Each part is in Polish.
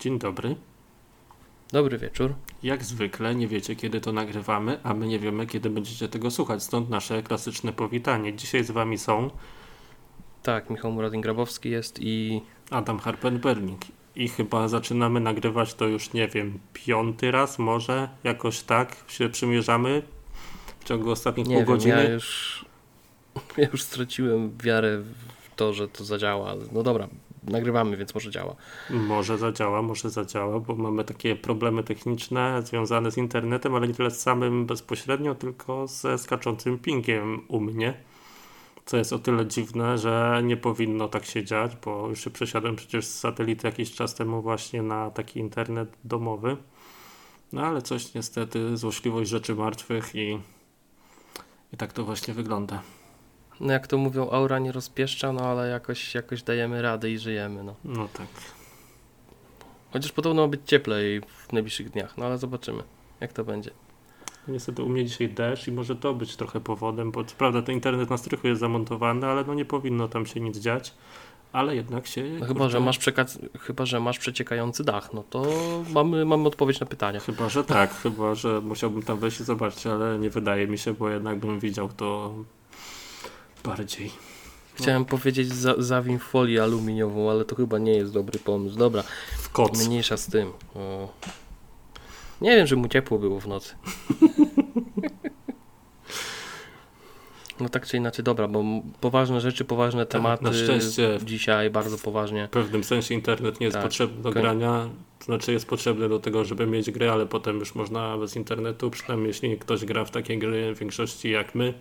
Dzień dobry. Dobry wieczór. Jak zwykle nie wiecie, kiedy to nagrywamy, a my nie wiemy, kiedy będziecie tego słuchać, stąd nasze klasyczne powitanie. Dzisiaj z wami są... Tak, Michał Muradyn-Grabowski jest i... Adam Harper-Bernik. I chyba zaczynamy nagrywać to już, nie wiem, 5. raz może, jakoś tak się przymierzamy w ciągu ostatnich pół godziny. Ja już straciłem wiarę w to, że to zadziała. No dobra, nagrywamy, więc może działa. Może zadziała, bo mamy takie problemy techniczne związane z internetem, ale nie tyle z samym bezpośrednio, tylko ze skaczącym pingiem u mnie. Co jest o tyle dziwne, że nie powinno tak się dziać, bo już się przesiadłem przecież z satelity jakiś czas temu właśnie na taki internet domowy. No ale coś niestety, złośliwość rzeczy martwych i tak to właśnie wygląda. No jak to mówią, aura nie rozpieszcza, no ale jakoś dajemy radę i żyjemy. No tak. Chociaż podobno ma być cieplej w najbliższych dniach, no ale zobaczymy, jak to będzie. Niestety u mnie dzisiaj deszcz i może to być trochę powodem, bo co prawda ten internet na strychu jest zamontowany, ale no nie powinno tam się nic dziać, ale jednak się... No chyba, że masz przeciekający dach, no to mamy odpowiedź na pytanie. Chyba, że tak, chyba, że musiałbym tam wejść i zobaczyć, ale nie wydaje mi się, bo jednak bym widział to bardziej. Chciałem powiedzieć zawin folię aluminiową, ale to chyba nie jest dobry pomysł. Dobra, w koc. Mniejsza z tym. O. Nie wiem, że mu ciepło było w nocy. No tak czy inaczej, dobra, bo poważne rzeczy, poważne tematy. Na szczęście dzisiaj bardzo poważnie. W pewnym sensie internet nie jest potrzebny do grania, to znaczy jest potrzebny do tego, żeby mieć gry, ale potem już można bez internetu, przynajmniej jeśli ktoś gra w takie gry w większości jak my,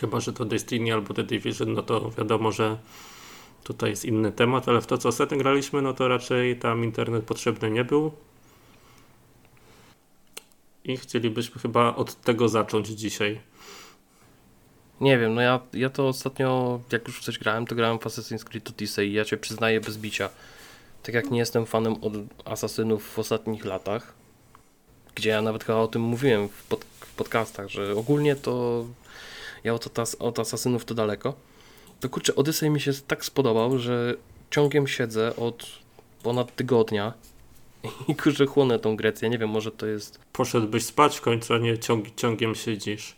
chyba że to Destiny albo The Division, no to wiadomo, że tutaj jest inny temat, ale w to co ostatnio graliśmy, no to raczej tam internet potrzebny nie był. I chcielibyśmy chyba od tego zacząć dzisiaj. Nie wiem, no ja to ostatnio, jak już coś grałem, to grałem w Assassin's Creed Odyssey i ja się przyznaję bez bicia. Tak jak nie jestem fanem od asasynów w ostatnich latach, gdzie ja nawet chyba o tym mówiłem w podcastach, że ogólnie to ja od asasynów to daleko, to kurczę, Odyssey mi się tak spodobał, że ciągiem siedzę od ponad tygodnia i kurczę, chłonę tą Grecję, nie wiem, może to jest... Poszedłbyś spać w końcu, a nie ciągiem siedzisz.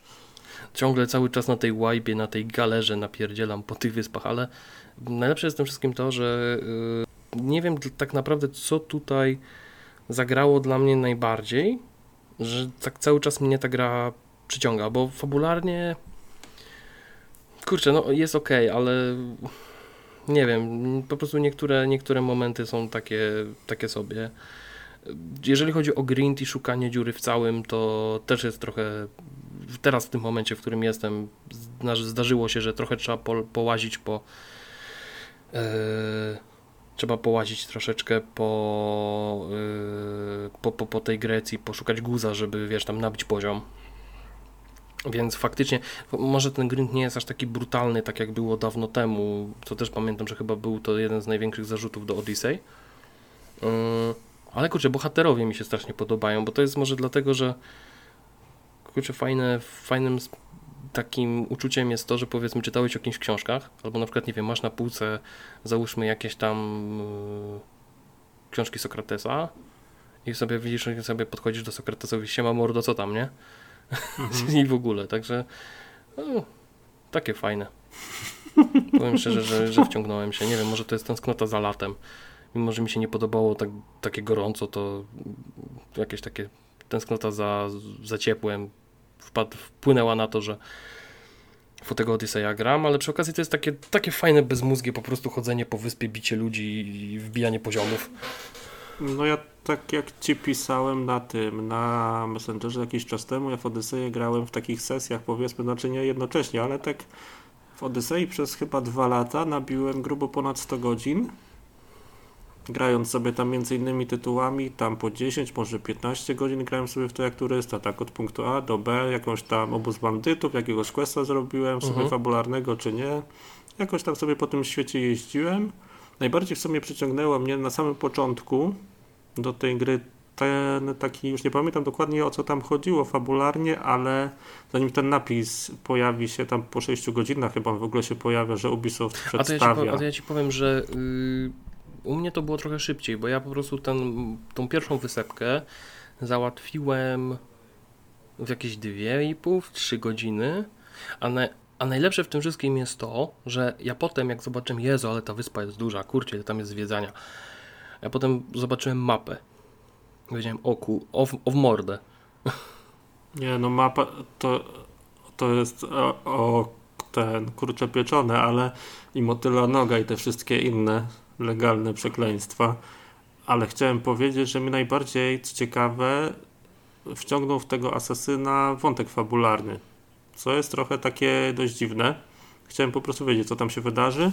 Ciągle cały czas na tej łajbie, na tej galerze napierdzielam po tych wyspach, ale najlepsze jest w tym wszystkim to, że nie wiem tak naprawdę, co tutaj zagrało dla mnie najbardziej, że tak cały czas mnie ta gra przyciąga, bo fabularnie kurczę, no jest okej, ale... Nie wiem, po prostu niektóre momenty są takie sobie. Jeżeli chodzi o grind i szukanie dziury w całym, to też jest trochę, teraz w tym momencie, w którym jestem, zdarzyło się, że trochę trzeba połazić po tej Grecji, poszukać guza, żeby wiesz, tam nabić poziom. Więc faktycznie, może ten grind nie jest aż taki brutalny, tak jak było dawno temu, co też pamiętam, że chyba był to jeden z największych zarzutów do Odyssey. Ale kurczę, bohaterowie mi się strasznie podobają, bo to jest może dlatego, że kurczę, fajnym takim uczuciem jest to, że powiedzmy czytałeś o kimś w książkach, albo na przykład, nie wiem, masz na półce, załóżmy jakieś tam książki Sokratesa i sobie widzisz, że sobie podchodzisz do Sokratesa i mówisz, siema mordo, co tam, nie? I w ogóle, także takie fajne. Powiem szczerze, że wciągnąłem się. Nie wiem, może to jest tęsknota za latem. Mimo, że mi się nie podobało takie gorąco, to jakieś takie tęsknota za ciepłem wpłynęła na to, że w tego Odyseja gram, ale przy okazji to jest takie fajne bezmózgie, po prostu chodzenie po wyspie, bicie ludzi i wbijanie poziomów. No ja tak jak ci pisałem na Messengerze jakiś czas temu, ja w Odyseję grałem w takich sesjach, powiedzmy, znaczy nie jednocześnie, ale tak w Odysei przez chyba 2 lata nabiłem grubo ponad 100 godzin, grając sobie tam między innymi tytułami, tam po 10, może 15 godzin grałem sobie w to jak turysta, tak od punktu A do B, jakąś tam obóz bandytów, jakiegoś questa zrobiłem, sobie fabularnego czy nie, jakoś tam sobie po tym świecie jeździłem. Najbardziej w sumie przyciągnęło mnie na samym początku do tej gry ten taki, już nie pamiętam dokładnie o co tam chodziło fabularnie, ale zanim ten napis pojawi się tam po 6 godzinach chyba w ogóle się pojawia, że Ubisoft przedstawia. A to ja ci powiem, że U mnie to było trochę szybciej, bo ja po prostu tą pierwszą wysepkę załatwiłem w jakieś 2,5-3 godziny, a najlepsze w tym wszystkim jest to, że ja potem jak zobaczyłem, Jezu, ale ta wyspa jest duża, kurczę, ile tam jest zwiedzania. Ja potem zobaczyłem mapę. Wiedziałem, o w mordę. Nie, no mapa to jest ten kurczę pieczone, ale i motyla noga i te wszystkie inne legalne przekleństwa. Ale chciałem powiedzieć, że mnie najbardziej ciekawe wciągnął w tego asasyna wątek fabularny, co jest trochę takie dość dziwne. Chciałem po prostu wiedzieć, co tam się wydarzy.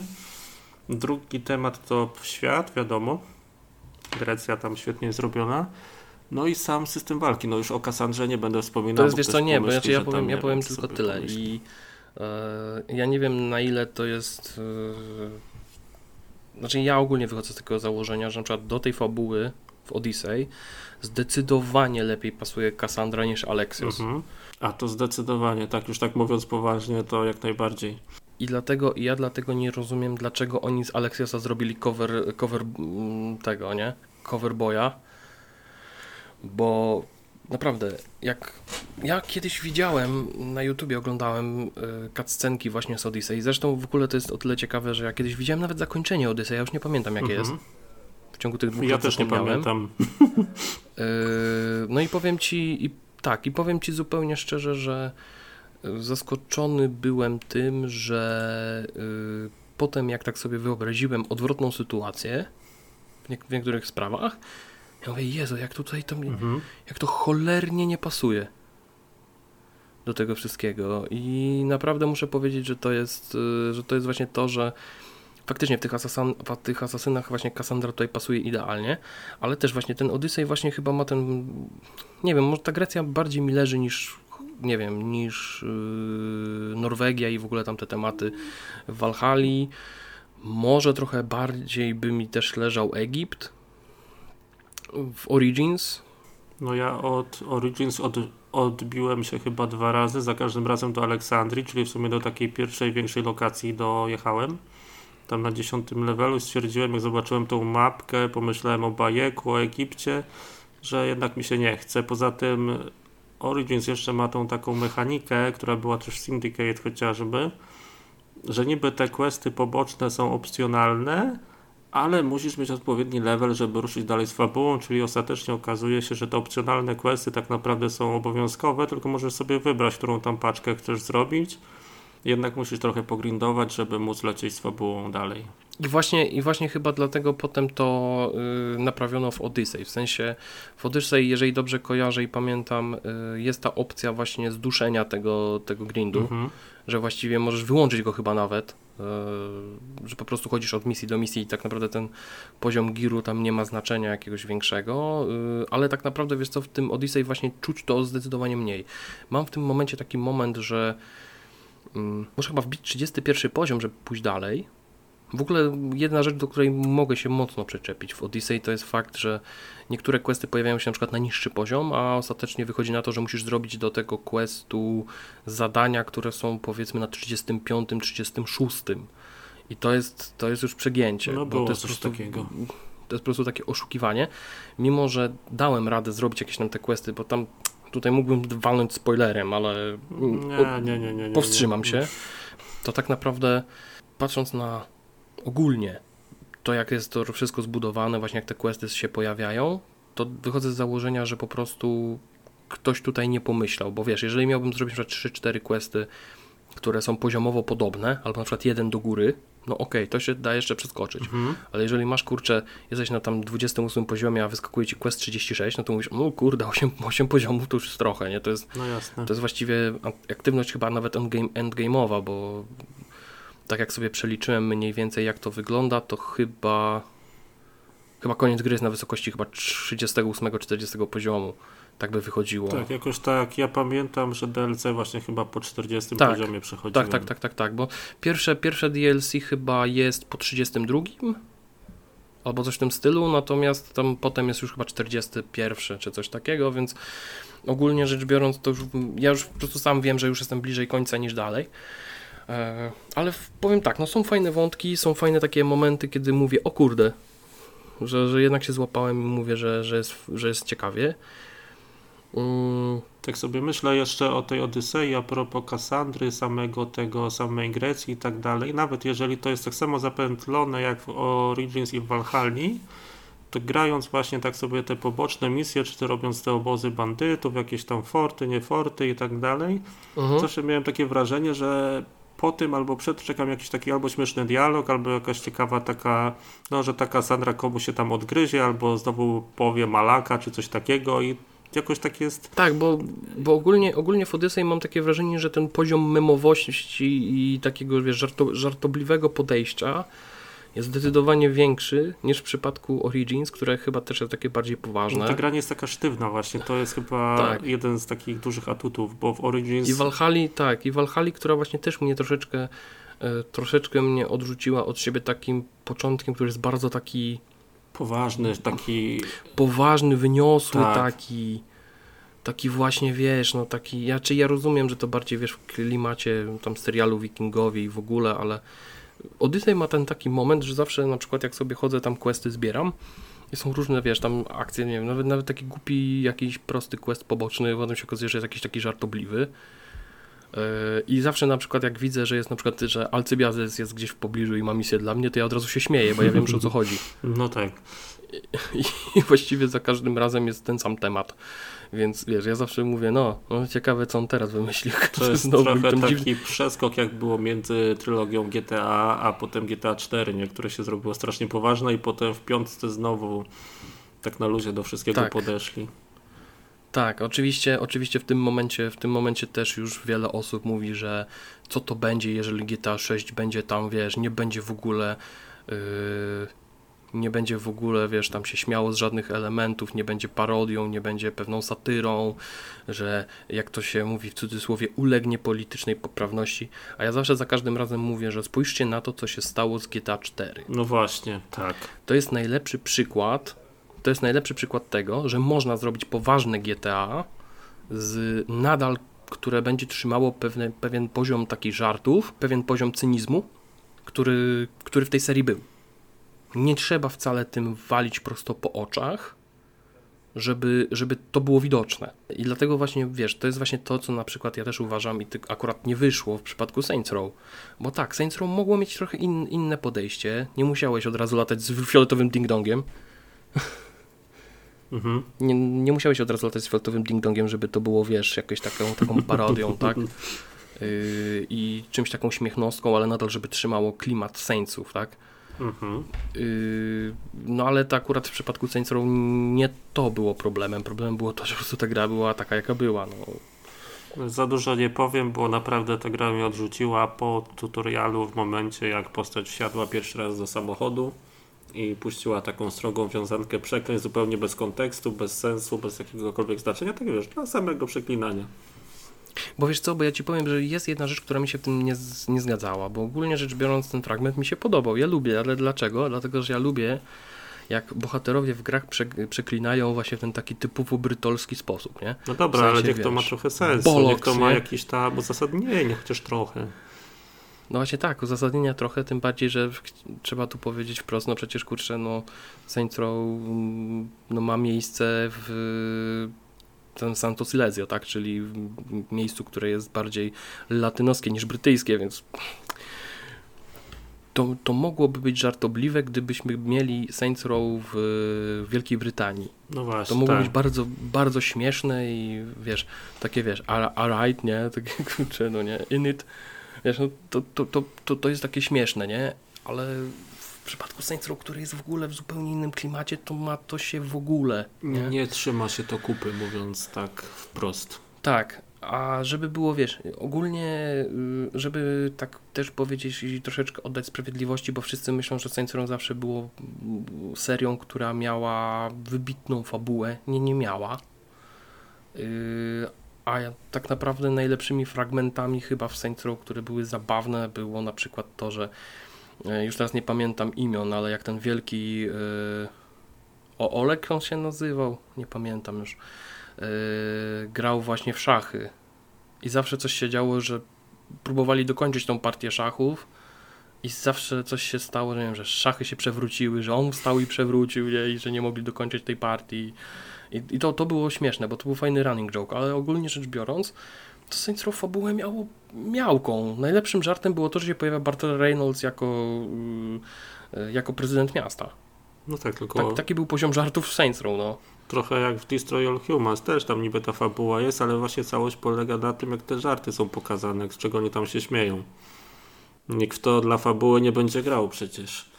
Drugi temat to świat, wiadomo. Grecja tam świetnie zrobiona. No i sam system walki. No już o Kassandrze nie będę wspominał. To jest, wiesz co, nie, bo znaczy ja powiem tylko tyle. I ja nie wiem, na ile to jest... Znaczy ja ogólnie wychodzę z takiego założenia, że na przykład do tej fabuły w Odyssey zdecydowanie lepiej pasuje Kassandra niż Alexios. Mhm. A to zdecydowanie, tak już tak mówiąc poważnie, to jak najbardziej. I dlatego ja nie rozumiem, dlaczego oni z Alexiosa zrobili cover tego, nie? Cover boya. Bo naprawdę, jak ja kiedyś widziałem, na YouTubie oglądałem cutscenki właśnie z Odyssey. Zresztą w ogóle to jest o tyle ciekawe, że ja kiedyś widziałem nawet zakończenie Odyssey, ja już nie pamiętam jakie jest. W ciągu tych dwóch lat też nie pamiętam. No i powiem ci, powiem ci zupełnie szczerze, że zaskoczony byłem tym, że potem jak tak sobie wyobraziłem odwrotną sytuację w niektórych sprawach, ja mówię, Jezu, jak tutaj to jak to cholernie nie pasuje do tego wszystkiego. I naprawdę muszę powiedzieć, że to jest właśnie to, że faktycznie w tych asasynach właśnie Kassandra tutaj pasuje idealnie, ale też właśnie ten Odyssey właśnie chyba ma ten, nie wiem, może ta Grecja bardziej mi leży niż, nie wiem, niż Norwegia i w ogóle tam te tematy w Walhalli. Może trochę bardziej by mi też leżał Egipt w Origins. No ja od Origins odbiłem się chyba 2 razy, za każdym razem do Aleksandrii, czyli w sumie do takiej pierwszej, większej lokacji dojechałem. Tam na 10. levelu stwierdziłem, jak zobaczyłem tą mapkę, pomyślałem o Bajeku, o Egipcie, że jednak mi się nie chce. Poza tym Origins jeszcze ma tą taką mechanikę, która była też w Syndicate chociażby, że niby te questy poboczne są opcjonalne, ale musisz mieć odpowiedni level, żeby ruszyć dalej z fabułą, czyli ostatecznie okazuje się, że te opcjonalne questy tak naprawdę są obowiązkowe, tylko możesz sobie wybrać, którą tam paczkę chcesz zrobić. Jednak musisz trochę pogrindować, żeby móc lecieć z fabułą dalej. I właśnie chyba dlatego potem to naprawiono w Odyssey. W sensie w Odyssey, jeżeli dobrze kojarzę i pamiętam, jest ta opcja właśnie zduszenia tego grindu, że właściwie możesz wyłączyć go chyba nawet, że po prostu chodzisz od misji do misji i tak naprawdę ten poziom giru tam nie ma znaczenia jakiegoś większego, ale tak naprawdę, wiesz co, w tym Odyssey właśnie czuć to zdecydowanie mniej. Mam w tym momencie taki moment, że muszę chyba wbić 31 poziom, żeby pójść dalej. W ogóle jedna rzecz, do której mogę się mocno przyczepić w Odyssey, to jest fakt, że niektóre questy pojawiają się na przykład na niższy poziom, a ostatecznie wychodzi na to, że musisz zrobić do tego questu zadania, które są powiedzmy na 35, 36. I to jest już przegięcie. No bo to jest coś takiego. To jest po prostu takie oszukiwanie. Mimo że dałem radę zrobić jakieś tam te questy, bo tam... Tutaj mógłbym walnąć spoilerem, ale nie, powstrzymam się. To tak naprawdę patrząc na ogólnie to, jak jest to wszystko zbudowane, właśnie jak te questy się pojawiają, to wychodzę z założenia, że po prostu ktoś tutaj nie pomyślał, bo wiesz, jeżeli miałbym zrobić na przykład 3-4 questy, które są poziomowo podobne, albo na przykład jeden do góry, no okej, to się da jeszcze przeskoczyć, ale jeżeli masz, kurczę, jesteś na tam 28 poziomie, a wyskakuje ci quest 36, no to mówisz, no kurde, 8 poziomów to już trochę, nie? To jest, no jasne. To jest właściwie aktywność chyba nawet endgame'owa, bo tak jak sobie przeliczyłem mniej więcej jak to wygląda, to chyba koniec gry jest na wysokości chyba 38-40 poziomu. Tak by wychodziło. Tak, jakoś tak. Ja pamiętam, że DLC właśnie chyba po 40 poziomie przechodziłem. Tak, bo pierwsze DLC chyba jest po 32 albo coś w tym stylu, natomiast tam potem jest już chyba 41 czy coś takiego, więc ogólnie rzecz biorąc, to ja już po prostu sam wiem, że już jestem bliżej końca niż dalej. Ale powiem tak, no są fajne wątki, są fajne takie momenty, kiedy mówię, o kurde, że jednak się złapałem i mówię, że jest ciekawie. Tak sobie myślę jeszcze o tej Odysei, a propos Kassandry, samej Grecji i tak dalej. Nawet jeżeli to jest tak samo zapętlone jak w Origins i w Valhalli, to grając właśnie tak sobie te poboczne misje, czy to robiąc te obozy bandytów, jakieś tam forty, nieforty i tak dalej, zawsze miałem takie wrażenie, że po tym albo przed czekam jakiś taki albo śmieszny dialog, albo jakaś ciekawa taka, no że taka Sandra komuś się tam odgryzie, albo znowu powie Malaka, czy coś takiego i jakoś tak jest. Tak, bo ogólnie w Odysei mam takie wrażenie, że ten poziom memowości i takiego żartobliwego podejścia jest zdecydowanie większy niż w przypadku Origins, które chyba też jest takie bardziej poważne. No, ta gra nie jest taka sztywna właśnie, to jest chyba jeden z takich dużych atutów, bo w Origins... I Valhalli, która właśnie też mnie troszeczkę mnie odrzuciła od siebie takim początkiem, który jest bardzo taki... Poważny, wyniosły, taki właśnie, wiesz, no taki... Ja rozumiem, że to bardziej, wiesz, w klimacie tam serialu Wikingowie i w ogóle, ale... Odyssey ma ten taki moment, że zawsze na przykład jak sobie chodzę, tam questy zbieram i są różne, wiesz, tam akcje, nie wiem, nawet taki głupi, jakiś prosty quest poboczny, potem się okazuje, że jest jakiś taki żartobliwy i zawsze na przykład jak widzę, że jest na przykład, że Alcybiades jest gdzieś w pobliżu i ma misję dla mnie, to ja od razu się śmieję, bo ja wiem, o co chodzi. No tak. I właściwie za każdym razem jest ten sam temat. Więc wiesz, ja zawsze mówię, no ciekawe co on teraz wymyślił. To jest trochę taki przeskok jak było między trylogią GTA, a potem GTA 4, nie? Które się zrobiło strasznie poważne i potem w piątce znowu tak na luzie do wszystkiego podeszli. Tak, oczywiście w tym momencie też już wiele osób mówi, że co to będzie, jeżeli GTA 6 będzie tam, wiesz, nie będzie w ogóle, wiesz, tam się śmiało z żadnych elementów, nie będzie parodią, nie będzie pewną satyrą, że jak to się mówi w cudzysłowie, ulegnie politycznej poprawności, a ja zawsze za każdym razem mówię, że spójrzcie na to, co się stało z GTA 4. No właśnie, tak. To jest najlepszy przykład tego, że można zrobić poważne GTA, które będzie trzymało pewien poziom takich żartów, pewien poziom cynizmu, który w tej serii był. Nie trzeba wcale tym walić prosto po oczach, żeby to było widoczne. I dlatego właśnie, wiesz, to jest właśnie to, co na przykład ja też uważam i akurat nie wyszło w przypadku Saints Row. Bo tak, Saints Row mogło mieć trochę inne podejście. Nie musiałeś od razu latać z fioletowym ding-dongiem. Mhm. Nie musiałeś od razu latać z fioletowym ding-dongiem, żeby to było, wiesz, jakąś taką parodią, tak? I czymś taką śmiechnostką, ale nadal, żeby trzymało klimat Saintsów, tak? Mhm. No ale to akurat w przypadku Saints Row nie to było problemem. Problemem było to, że po prostu ta gra była taka, jaka była. No. Za dużo nie powiem, bo naprawdę ta gra mnie odrzuciła po tutorialu w momencie, jak postać wsiadła pierwszy raz do samochodu i puściła taką strogą wiązankę przekleństw zupełnie bez kontekstu, bez sensu, bez jakiegokolwiek znaczenia, tak wiesz, dla samego przeklinania. Bo wiesz co, bo ja ci powiem, że jest jedna rzecz, która mi się w tym nie zgadzała, bo ogólnie rzecz biorąc ten fragment mi się podobał, ja lubię, ale dlaczego? Dlatego, że ja lubię, jak bohaterowie w grach przeklinają właśnie w ten taki typowo brytolski sposób, nie? No dobra, w sensie, ale niech to ma trochę sensu, Bolox, niech to ma jakieś tam uzasadnienie, chociaż trochę. No właśnie tak, uzasadnienia trochę, tym bardziej, że trzeba tu powiedzieć wprost, no przecież kurczę, no Saints Row no, ma miejsce w... ten Santo Silesio, tak? Czyli w miejscu, które jest bardziej latynoskie niż brytyjskie, więc to mogłoby być żartobliwe, gdybyśmy mieli Saints Row w Wielkiej Brytanii. No właśnie, to mogło być bardzo, bardzo śmieszne i wiesz, takie wiesz, alright, nie? Takie kurczę, no nie? In it. Wiesz, no to jest takie śmieszne, nie? Ale w przypadku Saints Row, który jest w ogóle w zupełnie innym klimacie, to ma to się w ogóle. Nie trzyma się to kupy, mówiąc tak wprost. Tak, a żeby było, wiesz, ogólnie, żeby tak też powiedzieć i troszeczkę oddać sprawiedliwości, bo wszyscy myślą, że Saints Row zawsze było serią, która miała wybitną fabułę. Nie miała. A tak naprawdę najlepszymi fragmentami chyba w Saints Row, które były zabawne, było na przykład to, że już teraz nie pamiętam imion, ale jak ten wielki Olek on się nazywał, nie pamiętam już, grał właśnie w szachy i zawsze coś się działo, że próbowali dokończyć tą partię szachów i zawsze coś się stało, że nie wiem, że szachy się przewróciły, że on wstał i przewrócił je i że nie mogli dokończyć tej partii. I to było śmieszne, bo to był fajny running joke, ale ogólnie rzecz biorąc, to Saints Row fabułę miało miałką. Najlepszym żartem było to, że się pojawia Bartle Reynolds jako prezydent miasta. No tak, tylko... Taki był poziom żartów w Saints Row, no. Trochę jak w Destroy All Humans, też tam niby ta fabuła jest, ale właśnie całość polega na tym, jak te żarty są pokazane, z czego oni tam się śmieją. Nikt w to dla fabuły nie będzie grał przecież.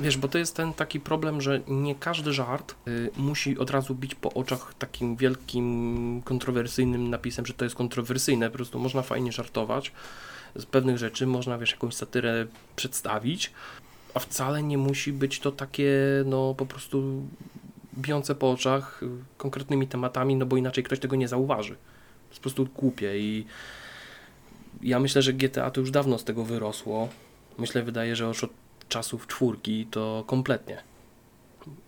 Wiesz, bo to jest ten taki problem, że nie każdy żart musi od razu bić po oczach takim wielkim, kontrowersyjnym napisem, że to jest kontrowersyjne, po prostu można fajnie żartować z pewnych rzeczy, można, wiesz, jakąś satyrę przedstawić, a wcale nie musi być to takie, no, po prostu bijące po oczach konkretnymi tematami, no bo inaczej ktoś tego nie zauważy. To jest po prostu głupie i ja myślę, że GTA to już dawno z tego wyrosło. Myślę, wydaje, że już od czasów 4 to kompletnie.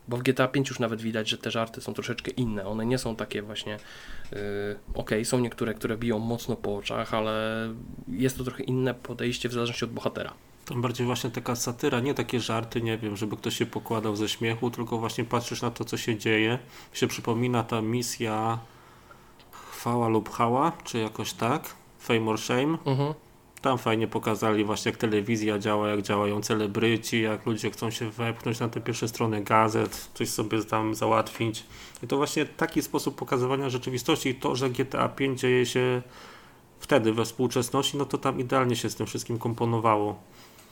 Bo w GTA 5 już nawet widać, że te żarty są troszeczkę inne. One nie są takie właśnie... Okej, są niektóre, które biją mocno po oczach, ale jest to trochę inne podejście w zależności od bohatera. Tam bardziej właśnie taka satyra, nie takie żarty, nie wiem, żeby ktoś się pokładał ze śmiechu, tylko właśnie patrzysz na to, co się dzieje. Się przypomina ta misja Chwała lub Hała, czy jakoś tak? Fame or Shame. Mhm. Tam fajnie pokazali właśnie, jak telewizja działa, jak działają celebryci, jak ludzie chcą się wepchnąć na te pierwsze strony gazet, coś sobie tam załatwić. I to właśnie taki sposób pokazywania rzeczywistości i to, że GTA 5 dzieje się wtedy we współczesności, no to tam idealnie się z tym wszystkim komponowało.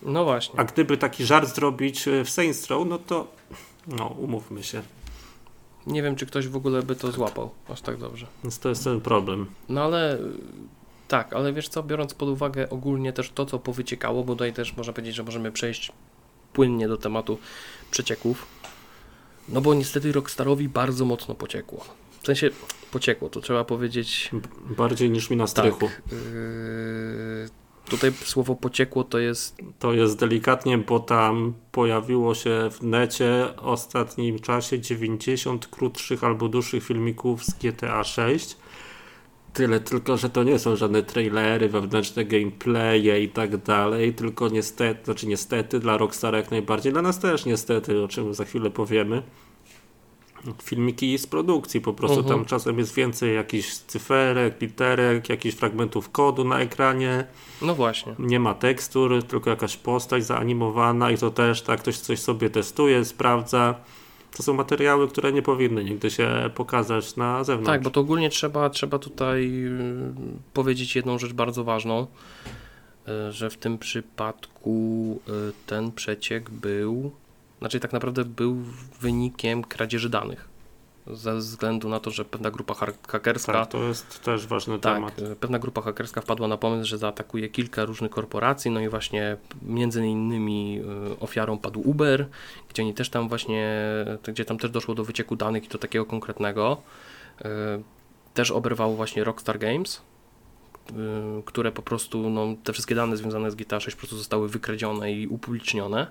No właśnie. A gdyby taki żart zrobić w Saints Row, no to umówmy się. Nie wiem, czy ktoś w ogóle by to złapał aż tak dobrze. Więc to jest ten problem. No ale... Tak, ale wiesz co, biorąc pod uwagę ogólnie też to, co powyciekało, bo tutaj też można powiedzieć, że możemy przejść płynnie do tematu przecieków, no bo niestety Rockstarowi bardzo mocno pociekło. W sensie pociekło, to trzeba powiedzieć... Bardziej niż mi na strychu. Tak, tutaj słowo pociekło to jest... To jest delikatnie, bo tam pojawiło się w necie w ostatnim czasie 90 krótszych albo dłuższych filmików z GTA 6. Tyle tylko, że to nie są żadne trailery, wewnętrzne gameplaye i tak dalej, tylko niestety, znaczy niestety dla Rockstara jak najbardziej, dla nas też niestety, o czym za chwilę powiemy, filmiki z produkcji, po prostu tam czasem jest więcej jakichś cyferek, literek, jakichś fragmentów kodu na ekranie. No właśnie. Nie ma tekstur, tylko jakaś postać zaanimowana i to też tak, ktoś coś sobie testuje, sprawdza. To są materiały, które nie powinny nigdy się pokazać na zewnątrz. Tak, bo to ogólnie trzeba tutaj powiedzieć jedną rzecz bardzo ważną, że w tym przypadku ten przeciek był, znaczy tak naprawdę był wynikiem kradzieży danych. Ze względu na to, że pewna grupa hakerska... Tak, to jest też ważny temat. Pewna grupa hakerska wpadła na pomysł, że zaatakuje kilka różnych korporacji, no i właśnie między innymi ofiarą padł Uber, gdzie oni też tam właśnie, gdzie tam też doszło do wycieku danych i do takiego konkretnego. Też oberwało właśnie Rockstar Games, które po prostu, no, te wszystkie dane związane z GTA 6 po prostu zostały wykradzione i upublicznione.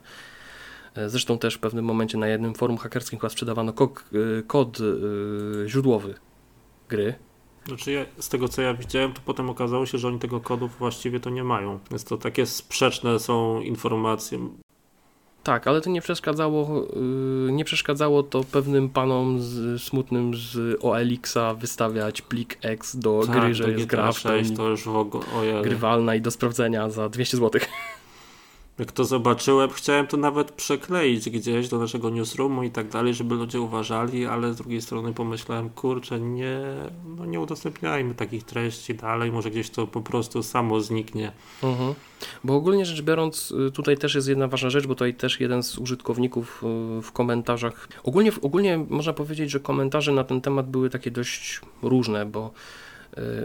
Zresztą też w pewnym momencie na jednym forum hakerskim chyba sprzedawano kod źródłowy gry. Znaczy z tego, co ja widziałem, to potem okazało się, że oni tego kodu właściwie to nie mają. Więc to takie sprzeczne są informacje. Tak, ale to nie przeszkadzało to pewnym panom smutnym z OLX-a wystawiać plik X do tak, gry, że jest gra w tej grywalna i do sprawdzenia za 200 zł. Jak to zobaczyłem, chciałem to nawet przekleić gdzieś do naszego newsroomu i tak dalej, żeby ludzie uważali, ale z drugiej strony pomyślałem, kurczę, nie udostępniajmy takich treści dalej, może gdzieś to po prostu samo zniknie. Bo ogólnie rzecz biorąc, tutaj też jest jedna ważna rzecz, bo tutaj też jeden z użytkowników w komentarzach, ogólnie można powiedzieć, że komentarze na ten temat były takie dość różne, bo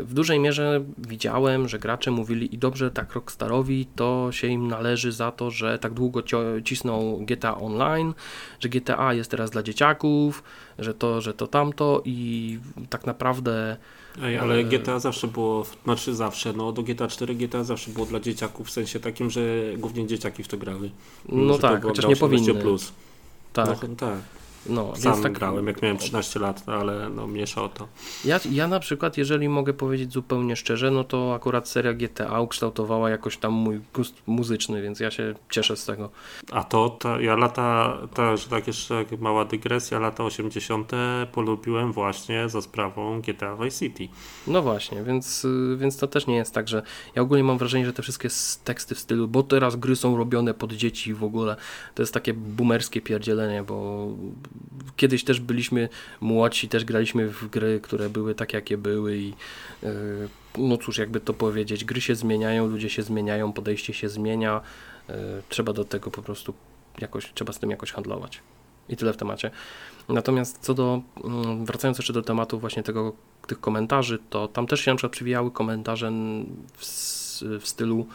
w dużej mierze widziałem, że gracze mówili i dobrze, tak Rockstarowi to się im należy za to, że tak długo cisną GTA Online, że GTA jest teraz dla dzieciaków, że to tamto i tak naprawdę... Ej, ale GTA zawsze było, znaczy zawsze, no do GTA 4 GTA zawsze było dla dzieciaków, w sensie takim, że głównie dzieciaki w to grały. No tak, chociaż nie powinny. Plus. Tak. No, tak. No, sam tak grałem, jak miałem 13 lat, ale no, mniejsza o to. Ja na przykład, jeżeli mogę powiedzieć zupełnie szczerze, no to akurat seria GTA ukształtowała jakoś tam mój gust muzyczny, więc ja się cieszę z tego. A jeszcze mała dygresja, lata 80. polubiłem właśnie za sprawą GTA Vice City. No właśnie, więc to też nie jest tak, że ja ogólnie mam wrażenie, że te wszystkie teksty w stylu, bo teraz gry są robione pod dzieci i w ogóle, to jest takie boomerskie pierdzielenie, bo kiedyś też byliśmy młodsi, też graliśmy w gry, które były tak, jakie były i no cóż, jakby to powiedzieć, gry się zmieniają, ludzie się zmieniają, podejście się zmienia, trzeba do tego po prostu trzeba z tym jakoś handlować. I tyle w temacie. Natomiast wracając jeszcze do tematu właśnie tych komentarzy, to tam też się na przykład przywijały komentarze w stylu: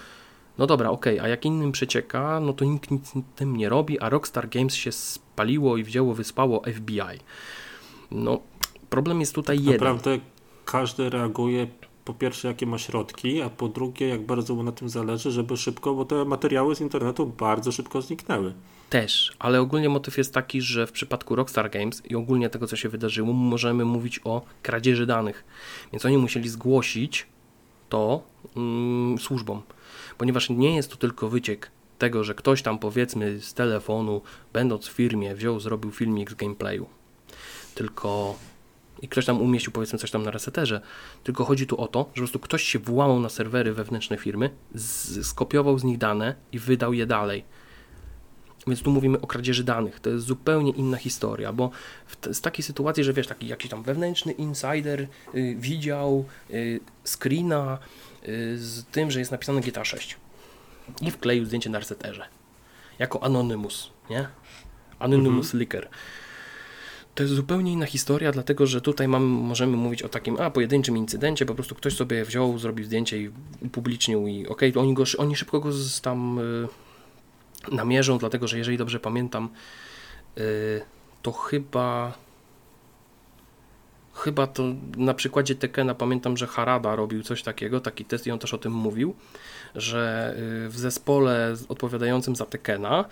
no dobra, okej, a jak innym przecieka, no to nikt nic tym nie robi, a Rockstar Games się spaliło i wyspało FBI. No, problem jest tutaj jeden. Naprawdę każdy reaguje po pierwsze, jakie ma środki, a po drugie, jak bardzo mu na tym zależy, żeby szybko, bo te materiały z internetu bardzo szybko zniknęły. Też, ale ogólnie motyw jest taki, że w przypadku Rockstar Games i ogólnie tego, co się wydarzyło, możemy mówić o kradzieży danych. Więc oni musieli zgłosić to służbom. Ponieważ nie jest to tylko wyciek tego, że ktoś tam powiedzmy z telefonu, będąc w firmie, zrobił filmik z gameplayu. Tylko i ktoś tam umieścił powiedzmy coś tam na reseterze. Tylko chodzi tu o to, że po prostu ktoś się włamał na serwery wewnętrzne firmy, skopiował z nich dane i wydał je dalej. Więc tu mówimy o kradzieży danych. To jest zupełnie inna historia, bo z takiej sytuacji, że wiesz, taki jakiś tam wewnętrzny insider widział screena z tym, że jest napisane GTA 6 i wkleił zdjęcie na reseterze jako Anonymous, nie? Anonymous Leaker. To jest zupełnie inna historia, dlatego że tutaj możemy mówić o takim pojedynczym incydencie, po prostu ktoś sobie wziął, zrobił zdjęcie i upublicznił i oni szybko go tam namierzą, dlatego że jeżeli dobrze pamiętam, to chyba to na przykładzie Tekkena pamiętam, że Harada robił coś takiego, taki test i on też o tym mówił, że w zespole odpowiadającym za Tekkena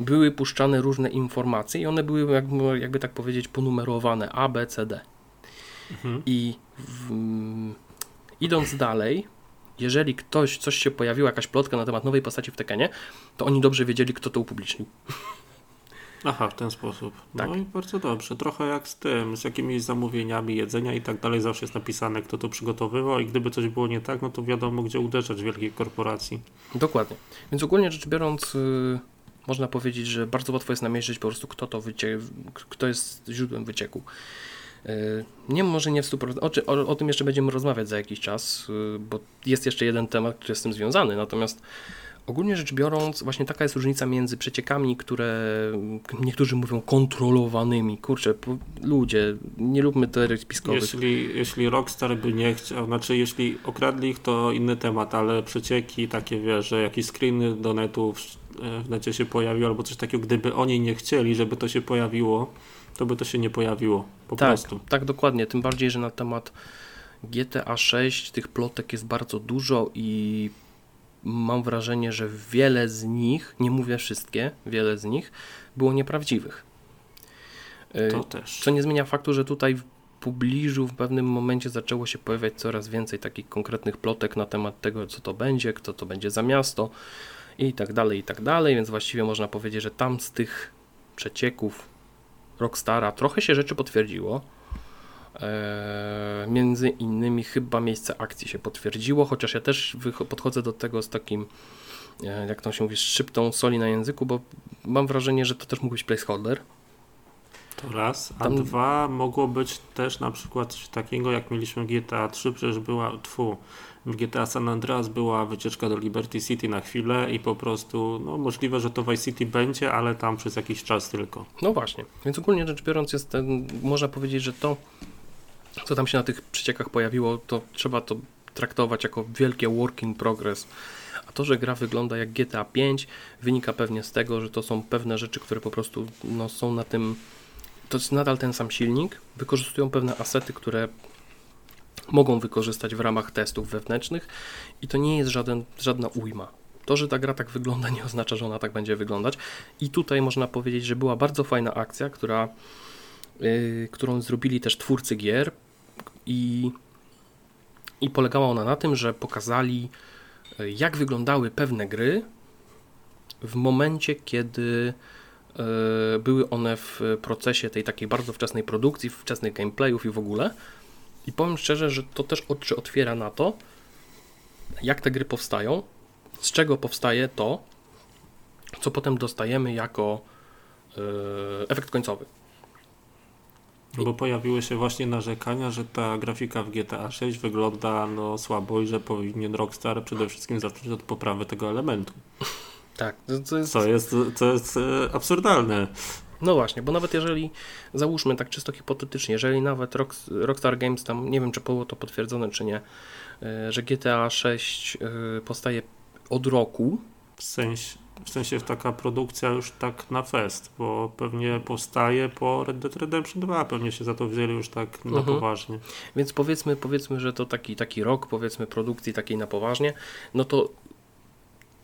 były puszczane różne informacje i one były jakby tak powiedzieć ponumerowane A, B, C, D. I idąc dalej, jeżeli coś się pojawiła, jakaś plotka na temat nowej postaci w Tekkenie, to oni dobrze wiedzieli, kto to upublicznił. Aha, w ten sposób. Tak. No i bardzo dobrze. Trochę jak z jakimiś zamówieniami jedzenia i tak dalej, zawsze jest napisane, kto to przygotowywał i gdyby coś było nie tak, no to wiadomo, gdzie uderzać wielkiej korporacji. Dokładnie. Więc ogólnie rzecz biorąc, można powiedzieć, że bardzo łatwo jest namierzyć po prostu, kto jest źródłem wycieku. Może nie w 100%. O tym jeszcze będziemy rozmawiać za jakiś czas, bo jest jeszcze jeden temat, który jest z tym związany. Natomiast ogólnie rzecz biorąc, właśnie taka jest różnica między przeciekami, które niektórzy mówią kontrolowanymi. Kurczę, ludzie, nie róbmy teorii piskowych. Jeśli Rockstar by nie chciał, jeśli okradli ich, to inny temat, ale przecieki takie, wiesz, że jakieś screeny do netu w necie się pojawiły albo coś takiego, gdyby oni nie chcieli, żeby to się pojawiło, to by to się nie pojawiło, po prostu. Tak, dokładnie, tym bardziej, że na temat GTA 6 tych plotek jest bardzo dużo i mam wrażenie, że wiele z nich, nie mówię wszystkie, wiele z nich było nieprawdziwych. To też. Co nie zmienia faktu, że tutaj w pobliżu w pewnym momencie zaczęło się pojawiać coraz więcej takich konkretnych plotek na temat tego, co to będzie, kto to będzie za miasto i tak dalej, więc właściwie można powiedzieć, że tam z tych przecieków Rockstara trochę się rzeczy potwierdziło. Między innymi chyba miejsce akcji się potwierdziło, chociaż ja też podchodzę do tego z takim, jak to się mówi, szczyptą soli na języku, bo mam wrażenie, że to też mógł być placeholder. To raz, a dwa mogło być też na przykład coś takiego, jak mieliśmy GTA 3, przecież w GTA San Andreas była wycieczka do Liberty City na chwilę i po prostu, no możliwe, że to Vice City będzie, ale tam przez jakiś czas tylko. No właśnie, więc ogólnie rzecz biorąc można powiedzieć, że to co tam się na tych przeciekach pojawiło, to trzeba to traktować jako wielkie work in progress. A to, że gra wygląda jak GTA 5, wynika pewnie z tego, że to są pewne rzeczy, które po prostu są na tym, to jest nadal ten sam silnik, wykorzystują pewne asety, które mogą wykorzystać w ramach testów wewnętrznych i to nie jest żadna ujma. To, że ta gra tak wygląda, nie oznacza, że ona tak będzie wyglądać. I tutaj można powiedzieć, że była bardzo fajna akcja, którą zrobili też twórcy gier i polegała ona na tym, że pokazali, jak wyglądały pewne gry w momencie, kiedy były one w procesie tej takiej bardzo wczesnej produkcji, wczesnych gameplayów i w ogóle. I powiem szczerze, że to też oczy otwiera na to, jak te gry powstają, z czego powstaje to, co potem dostajemy jako efekt końcowy. No bo pojawiły się właśnie narzekania, że ta grafika w GTA 6 wygląda słabo i że powinien Rockstar przede wszystkim zacząć od poprawy tego elementu. Tak. To jest absurdalne. No właśnie, bo nawet jeżeli, załóżmy tak czysto hipotetycznie, jeżeli nawet Rockstar Games tam, nie wiem czy było to potwierdzone czy nie, że GTA 6 powstaje od roku. W sensie taka produkcja już tak na fest, bo pewnie powstaje po Red Dead Redemption 2, pewnie się za to wzięli już tak na poważnie. Więc powiedzmy, że to taki rok, powiedzmy, produkcji takiej na poważnie, no to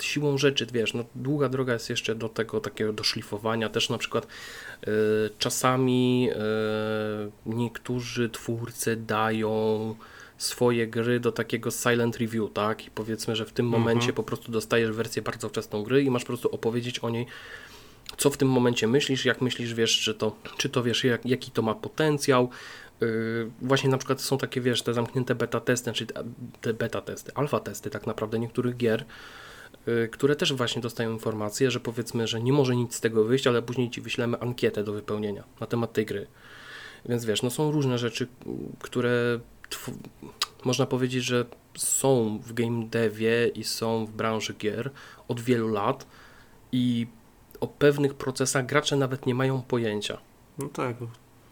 siłą rzeczy, wiesz, długa droga jest jeszcze do tego takiego doszlifowania. Też na przykład czasami niektórzy twórcy dają swoje gry do takiego silent review, tak? I powiedzmy, że w tym momencie po prostu dostajesz wersję bardzo wczesną gry i masz po prostu opowiedzieć o niej, co w tym momencie myślisz, jak myślisz, wiesz, czy to wiesz, jaki to ma potencjał. Właśnie na przykład są takie, wiesz, te zamknięte beta testy, czyli te beta testy, alfa testy tak naprawdę niektórych gier, które też właśnie dostają informacje, że powiedzmy, że nie może nic z tego wyjść, ale później ci wyślemy ankietę do wypełnienia na temat tej gry. Więc wiesz, są różne rzeczy, które można powiedzieć, że są w game devie i są w branży gier od wielu lat i o pewnych procesach gracze nawet nie mają pojęcia. No tak,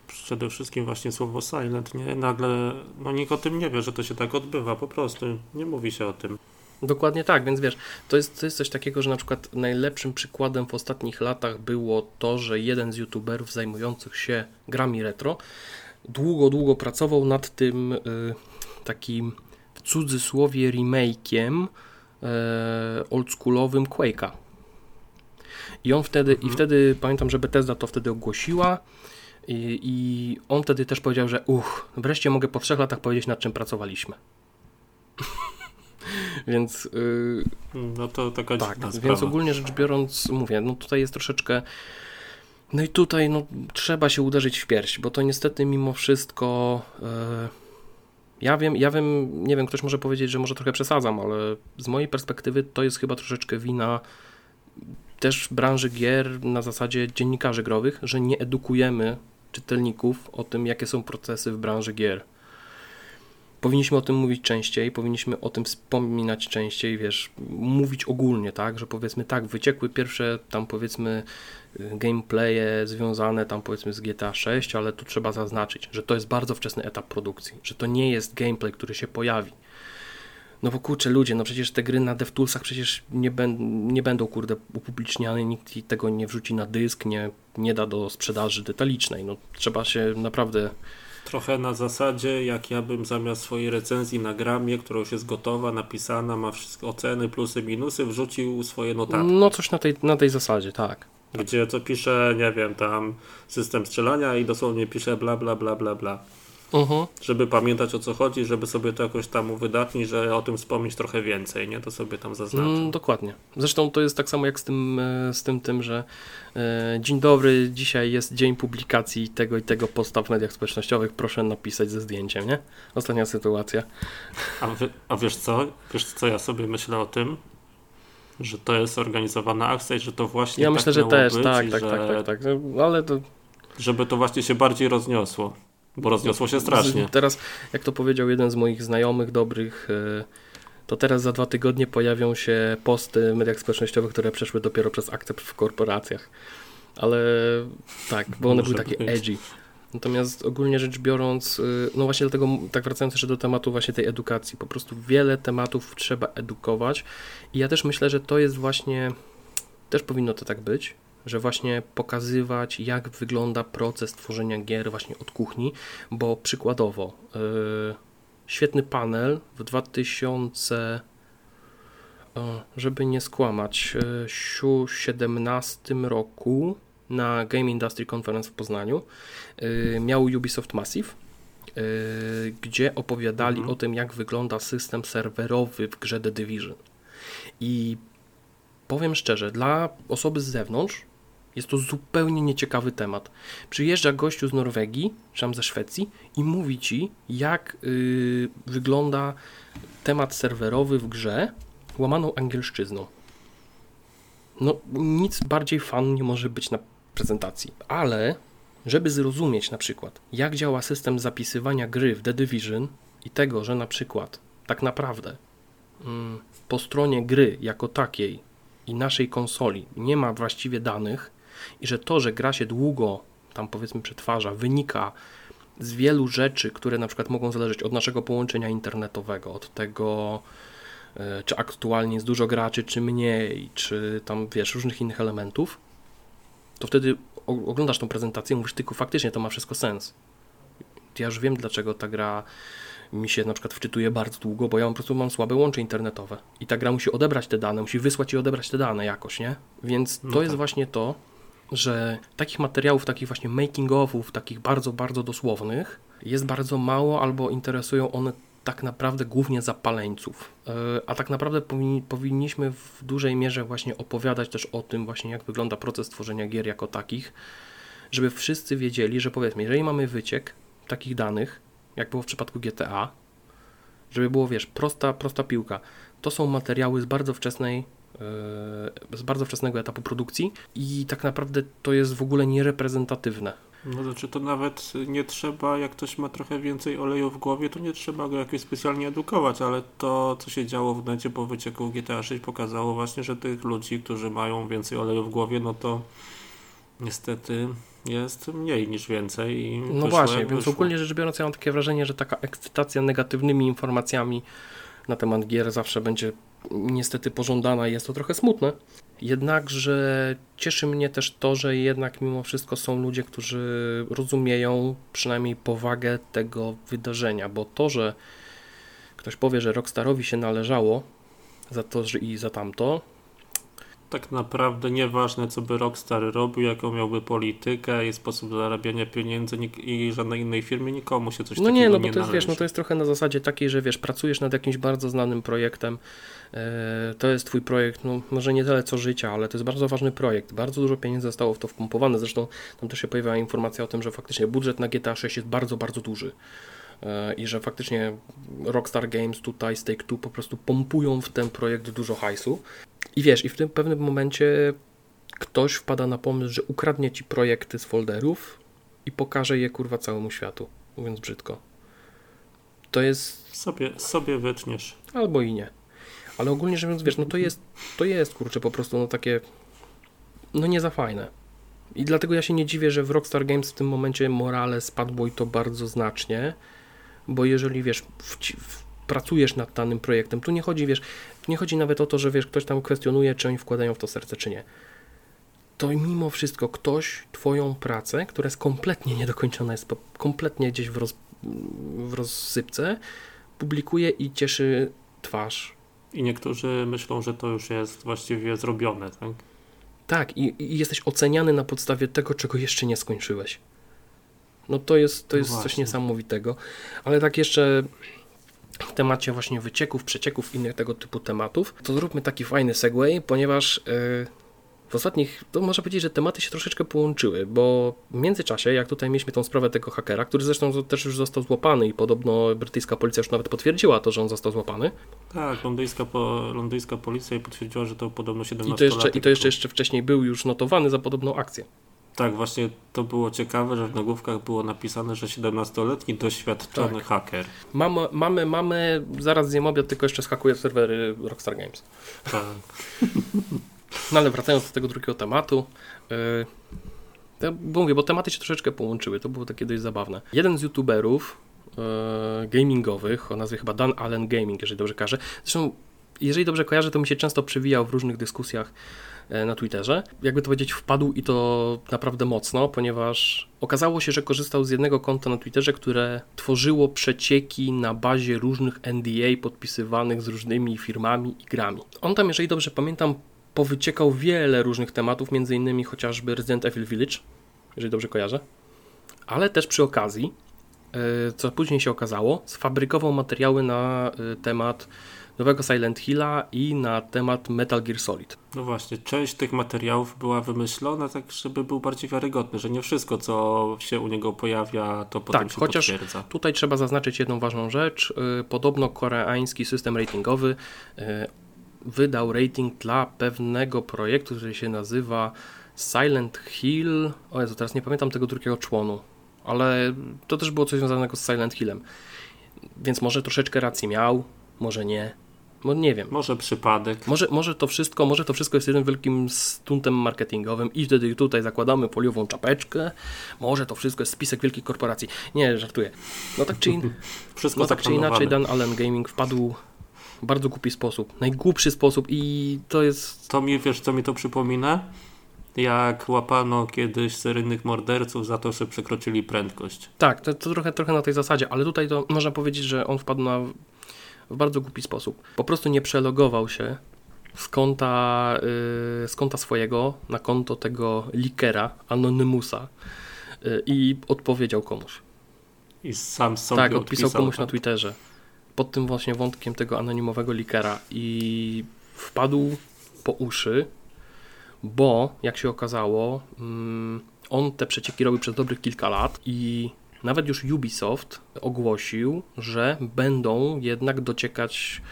przede wszystkim właśnie słowo silent, nie? Nagle nikt o tym nie wie, że to się tak odbywa, po prostu nie mówi się o tym. Dokładnie tak, więc wiesz, to jest coś takiego, że na przykład najlepszym przykładem w ostatnich latach było to, że jeden z youtuberów zajmujących się grami retro długo pracował nad tym takim w cudzysłowie remake'iem oldschoolowym Quake'a. I on wtedy, i wtedy pamiętam, że Bethesda to wtedy ogłosiła i on wtedy też powiedział, że wreszcie mogę po 3 latach powiedzieć, nad czym pracowaliśmy. Więc to taka dziwna sprawa. Więc ogólnie rzecz biorąc, mówię, tutaj jest troszeczkę. No i tutaj trzeba się uderzyć w pierś, bo to niestety mimo wszystko ja wiem, nie wiem, ktoś może powiedzieć, że może trochę przesadzam, ale z mojej perspektywy to jest chyba troszeczkę wina też branży gier na zasadzie dziennikarzy growych, że nie edukujemy czytelników o tym, jakie są procesy w branży gier. Powinniśmy o tym mówić częściej, powinniśmy o tym wspominać częściej, wiesz, mówić ogólnie, tak, że powiedzmy tak, wyciekły pierwsze tam powiedzmy gameplaye związane tam powiedzmy z GTA 6, ale tu trzeba zaznaczyć, że to jest bardzo wczesny etap produkcji, że to nie jest gameplay, który się pojawi. No bo kurczę ludzie, przecież te gry na DevToolsach przecież nie będą kurde upubliczniane, nikt tego nie wrzuci na dysk, nie da do sprzedaży detalicznej, trzeba się naprawdę... Trochę na zasadzie, jak ja bym zamiast swojej recenzji na Gramie, która już jest gotowa, napisana, ma wszystkie oceny, plusy, minusy, wrzucił swoje notatki. Coś na tej zasadzie, tak. Gdzie co pisze, nie wiem, tam system strzelania i dosłownie pisze bla, bla, bla, bla, bla. Żeby pamiętać o co chodzi, żeby sobie to jakoś tam uwydatnić, że o tym wspomnieć trochę więcej, nie? To sobie tam zaznaczy. Dokładnie. Zresztą to jest tak samo jak z tym, że dzień dobry, dzisiaj jest dzień publikacji tego i tego posta w mediach społecznościowych, proszę napisać ze zdjęciem, nie? Ostatnia sytuacja. A wiesz co? Wiesz co ja sobie myślę o tym? Że to jest organizowana akcja i że to właśnie ja tak myślę, że też, być, tak. Ale to... Żeby to właśnie się bardziej rozniosło. Bo rozniosło się strasznie. Teraz, jak to powiedział jeden z moich znajomych dobrych, to teraz za 2 tygodnie pojawią się posty w mediach społecznościowych, które przeszły dopiero przez akcept w korporacjach. Ale tak, bo one były takie edgy. Natomiast ogólnie rzecz biorąc, właśnie dlatego, tak wracając jeszcze do tematu właśnie tej edukacji, po prostu wiele tematów trzeba edukować i ja też myślę, że to jest właśnie, też powinno to tak być, że właśnie pokazywać, jak wygląda proces tworzenia gier właśnie od kuchni, bo przykładowo świetny panel w 2000 żeby nie skłamać, w 17 roku na Game Industry Conference w Poznaniu miał Ubisoft Massive, gdzie opowiadali o tym, jak wygląda system serwerowy w grze The Division. I powiem szczerze, dla osoby z zewnątrz jest to zupełnie nieciekawy temat. Przyjeżdża gościu z Norwegii, czy tam ze Szwecji i mówi ci, jak wygląda temat serwerowy w grze łamaną angielszczyzną. No nic bardziej fan nie może być na prezentacji, ale żeby zrozumieć na przykład, jak działa system zapisywania gry w The Division i tego, że na przykład tak naprawdę po stronie gry jako takiej i naszej konsoli nie ma właściwie danych i że to, że gra się długo tam powiedzmy przetwarza, wynika z wielu rzeczy, które na przykład mogą zależeć od naszego połączenia internetowego, od tego, czy aktualnie jest dużo graczy, czy mniej, czy tam wiesz, różnych innych elementów, to wtedy oglądasz tą prezentację i mówisz, tylko faktycznie to ma wszystko sens. Ja już wiem, dlaczego ta gra mi się na przykład wczytuje bardzo długo, bo ja po prostu mam słabe łącze internetowe i ta gra musi odebrać te dane, musi wysłać i odebrać te dane jakoś, nie? Więc to jest właśnie to, że takich materiałów, takich właśnie making-ofów, takich bardzo, bardzo dosłownych jest bardzo mało albo interesują one tak naprawdę głównie zapaleńców. A tak naprawdę powinniśmy w dużej mierze właśnie opowiadać też o tym właśnie, jak wygląda proces tworzenia gier jako takich, żeby wszyscy wiedzieli, że powiedzmy, jeżeli mamy wyciek takich danych, jak było w przypadku GTA, żeby było, wiesz, prosta piłka. To są materiały z bardzo wczesnego etapu produkcji i tak naprawdę to jest w ogóle niereprezentatywne. No znaczy to nawet nie trzeba, jak ktoś ma trochę więcej oleju w głowie, to nie trzeba go jakoś specjalnie edukować, ale to, co się działo w necie po wycieku GTA 6 pokazało właśnie, że tych ludzi, którzy mają więcej oleju w głowie, no to niestety jest mniej niż więcej. I no wyszło, właśnie, więc wyszło. Ogólnie rzecz biorąc, ja mam takie wrażenie, że taka ekscytacja negatywnymi informacjami na temat gier zawsze będzie niestety pożądana i jest to trochę smutne. Jednakże cieszy mnie też to, że jednak mimo wszystko są ludzie, którzy rozumieją przynajmniej powagę tego wydarzenia, bo to, że ktoś powie, że Rockstarowi się należało za to i za tamto, tak naprawdę nieważne, co by Rockstar robił, jaką miałby politykę i sposób zarabiania pieniędzy i żadnej innej firmie, nikomu się coś takiego nie należy. No nie, no bo to jest, wiesz, no to jest trochę na zasadzie takiej, że wiesz, pracujesz nad jakimś bardzo znanym projektem, to jest twój projekt, no może nie tyle co życia, ale to jest bardzo ważny projekt, bardzo dużo pieniędzy zostało w to wpompowane, zresztą tam też się pojawiała informacja o tym, że faktycznie budżet na GTA 6 jest bardzo, bardzo duży. I że faktycznie Rockstar Games tutaj z Take-Two po prostu pompują w ten projekt dużo hajsu i wiesz, i w tym pewnym momencie ktoś wpada na pomysł, że ukradnie ci projekty z folderów i pokaże je kurwa całemu światu, mówiąc brzydko. To jest... Sobie wytniesz. Albo i nie. Ale ogólnie rzecz biorąc, wiesz, no to jest kurczę po prostu no takie no nie za fajne. I dlatego ja się nie dziwię, że w Rockstar Games w tym momencie morale spadło i to bardzo znacznie. Bo jeżeli, wiesz, pracujesz nad danym projektem, tu nie chodzi, wiesz, nie chodzi nawet o to, że, wiesz, ktoś tam kwestionuje, czy oni wkładają w to serce, czy nie. To mimo wszystko ktoś twoją pracę, która jest kompletnie niedokończona, jest kompletnie gdzieś w rozsypce, publikuje i cieszy twarz. I niektórzy myślą, że to już jest właściwie zrobione, tak? Tak, i jesteś oceniany na podstawie tego, czego jeszcze nie skończyłeś. No to jest coś niesamowitego, ale tak jeszcze w temacie właśnie wycieków, przecieków, innych tego typu tematów, to zróbmy taki fajny segue, ponieważ w ostatnich, to można powiedzieć, że tematy się troszeczkę połączyły, bo w międzyczasie, jak tutaj mieliśmy tą sprawę tego hakera, który zresztą też już został złapany i podobno brytyjska policja już nawet potwierdziła to, że on został złapany. Tak, londyńska policja potwierdziła, że to podobno 17-latek. I to jeszcze wcześniej był już notowany za podobną akcję. Tak, właśnie to było ciekawe, że w nagłówkach było napisane, że 17-letni doświadczony haker. Mamy, zaraz zjem obiad, tylko jeszcze zhakuję serwery Rockstar Games. Tak. No ale wracając do tego drugiego tematu, bo mówię, bo tematy się troszeczkę połączyły, to było takie dość zabawne. Jeden z youtuberów gamingowych, o nazwie chyba Dan Allen Gaming, jeżeli dobrze kojarzę, to mi się często przewijał w różnych dyskusjach, na Twitterze, jakby to powiedzieć, wpadł i to naprawdę mocno, ponieważ okazało się, że korzystał z jednego konta na Twitterze, które tworzyło przecieki na bazie różnych NDA podpisywanych z różnymi firmami i grami. On tam, jeżeli dobrze pamiętam, powyciekał wiele różnych tematów, m.in. chociażby Resident Evil Village, jeżeli dobrze kojarzę, ale też przy okazji, co później się okazało, sfabrykował materiały na temat nowego Silent Hilla i na temat Metal Gear Solid. No właśnie, część tych materiałów była wymyślona tak, żeby był bardziej wiarygodny, że nie wszystko, co się u niego pojawia, to potem tak, się chociaż potwierdza. Tutaj trzeba zaznaczyć jedną ważną rzecz. Podobno koreański system ratingowy wydał rating dla pewnego projektu, który się nazywa Silent Hill. O Jezu, teraz nie pamiętam tego drugiego członu, ale to też było coś związanego z Silent Hillem. Więc może troszeczkę racji miał, może nie. No nie wiem. Może przypadek. Może to wszystko jest jednym wielkim stuntem marketingowym i wtedy tutaj zakładamy foliową czapeczkę. Może to wszystko jest spisek wielkich korporacji. Nie, żartuję. No tak czy, wszystko no tak czy inaczej Dan Allen Gaming wpadł w bardzo głupi sposób. Najgłupszy sposób i to jest... Wiesz, co mi to przypomina? Jak łapano kiedyś seryjnych morderców za to, że przekroczyli prędkość. Tak, to trochę na tej zasadzie, ale tutaj to można powiedzieć, że on wpadł w bardzo głupi sposób. Po prostu nie przelogował się z konta swojego na konto tego leakera, Anonymusa i odpowiedział komuś. I sam sobie tak, odpisał komuś tak na Twitterze. Pod tym właśnie wątkiem tego anonimowego leakera i wpadł po uszy, bo jak się okazało, on te przecieki robił przez dobrych kilka lat i nawet już Ubisoft ogłosił, że będą jednak dociekać,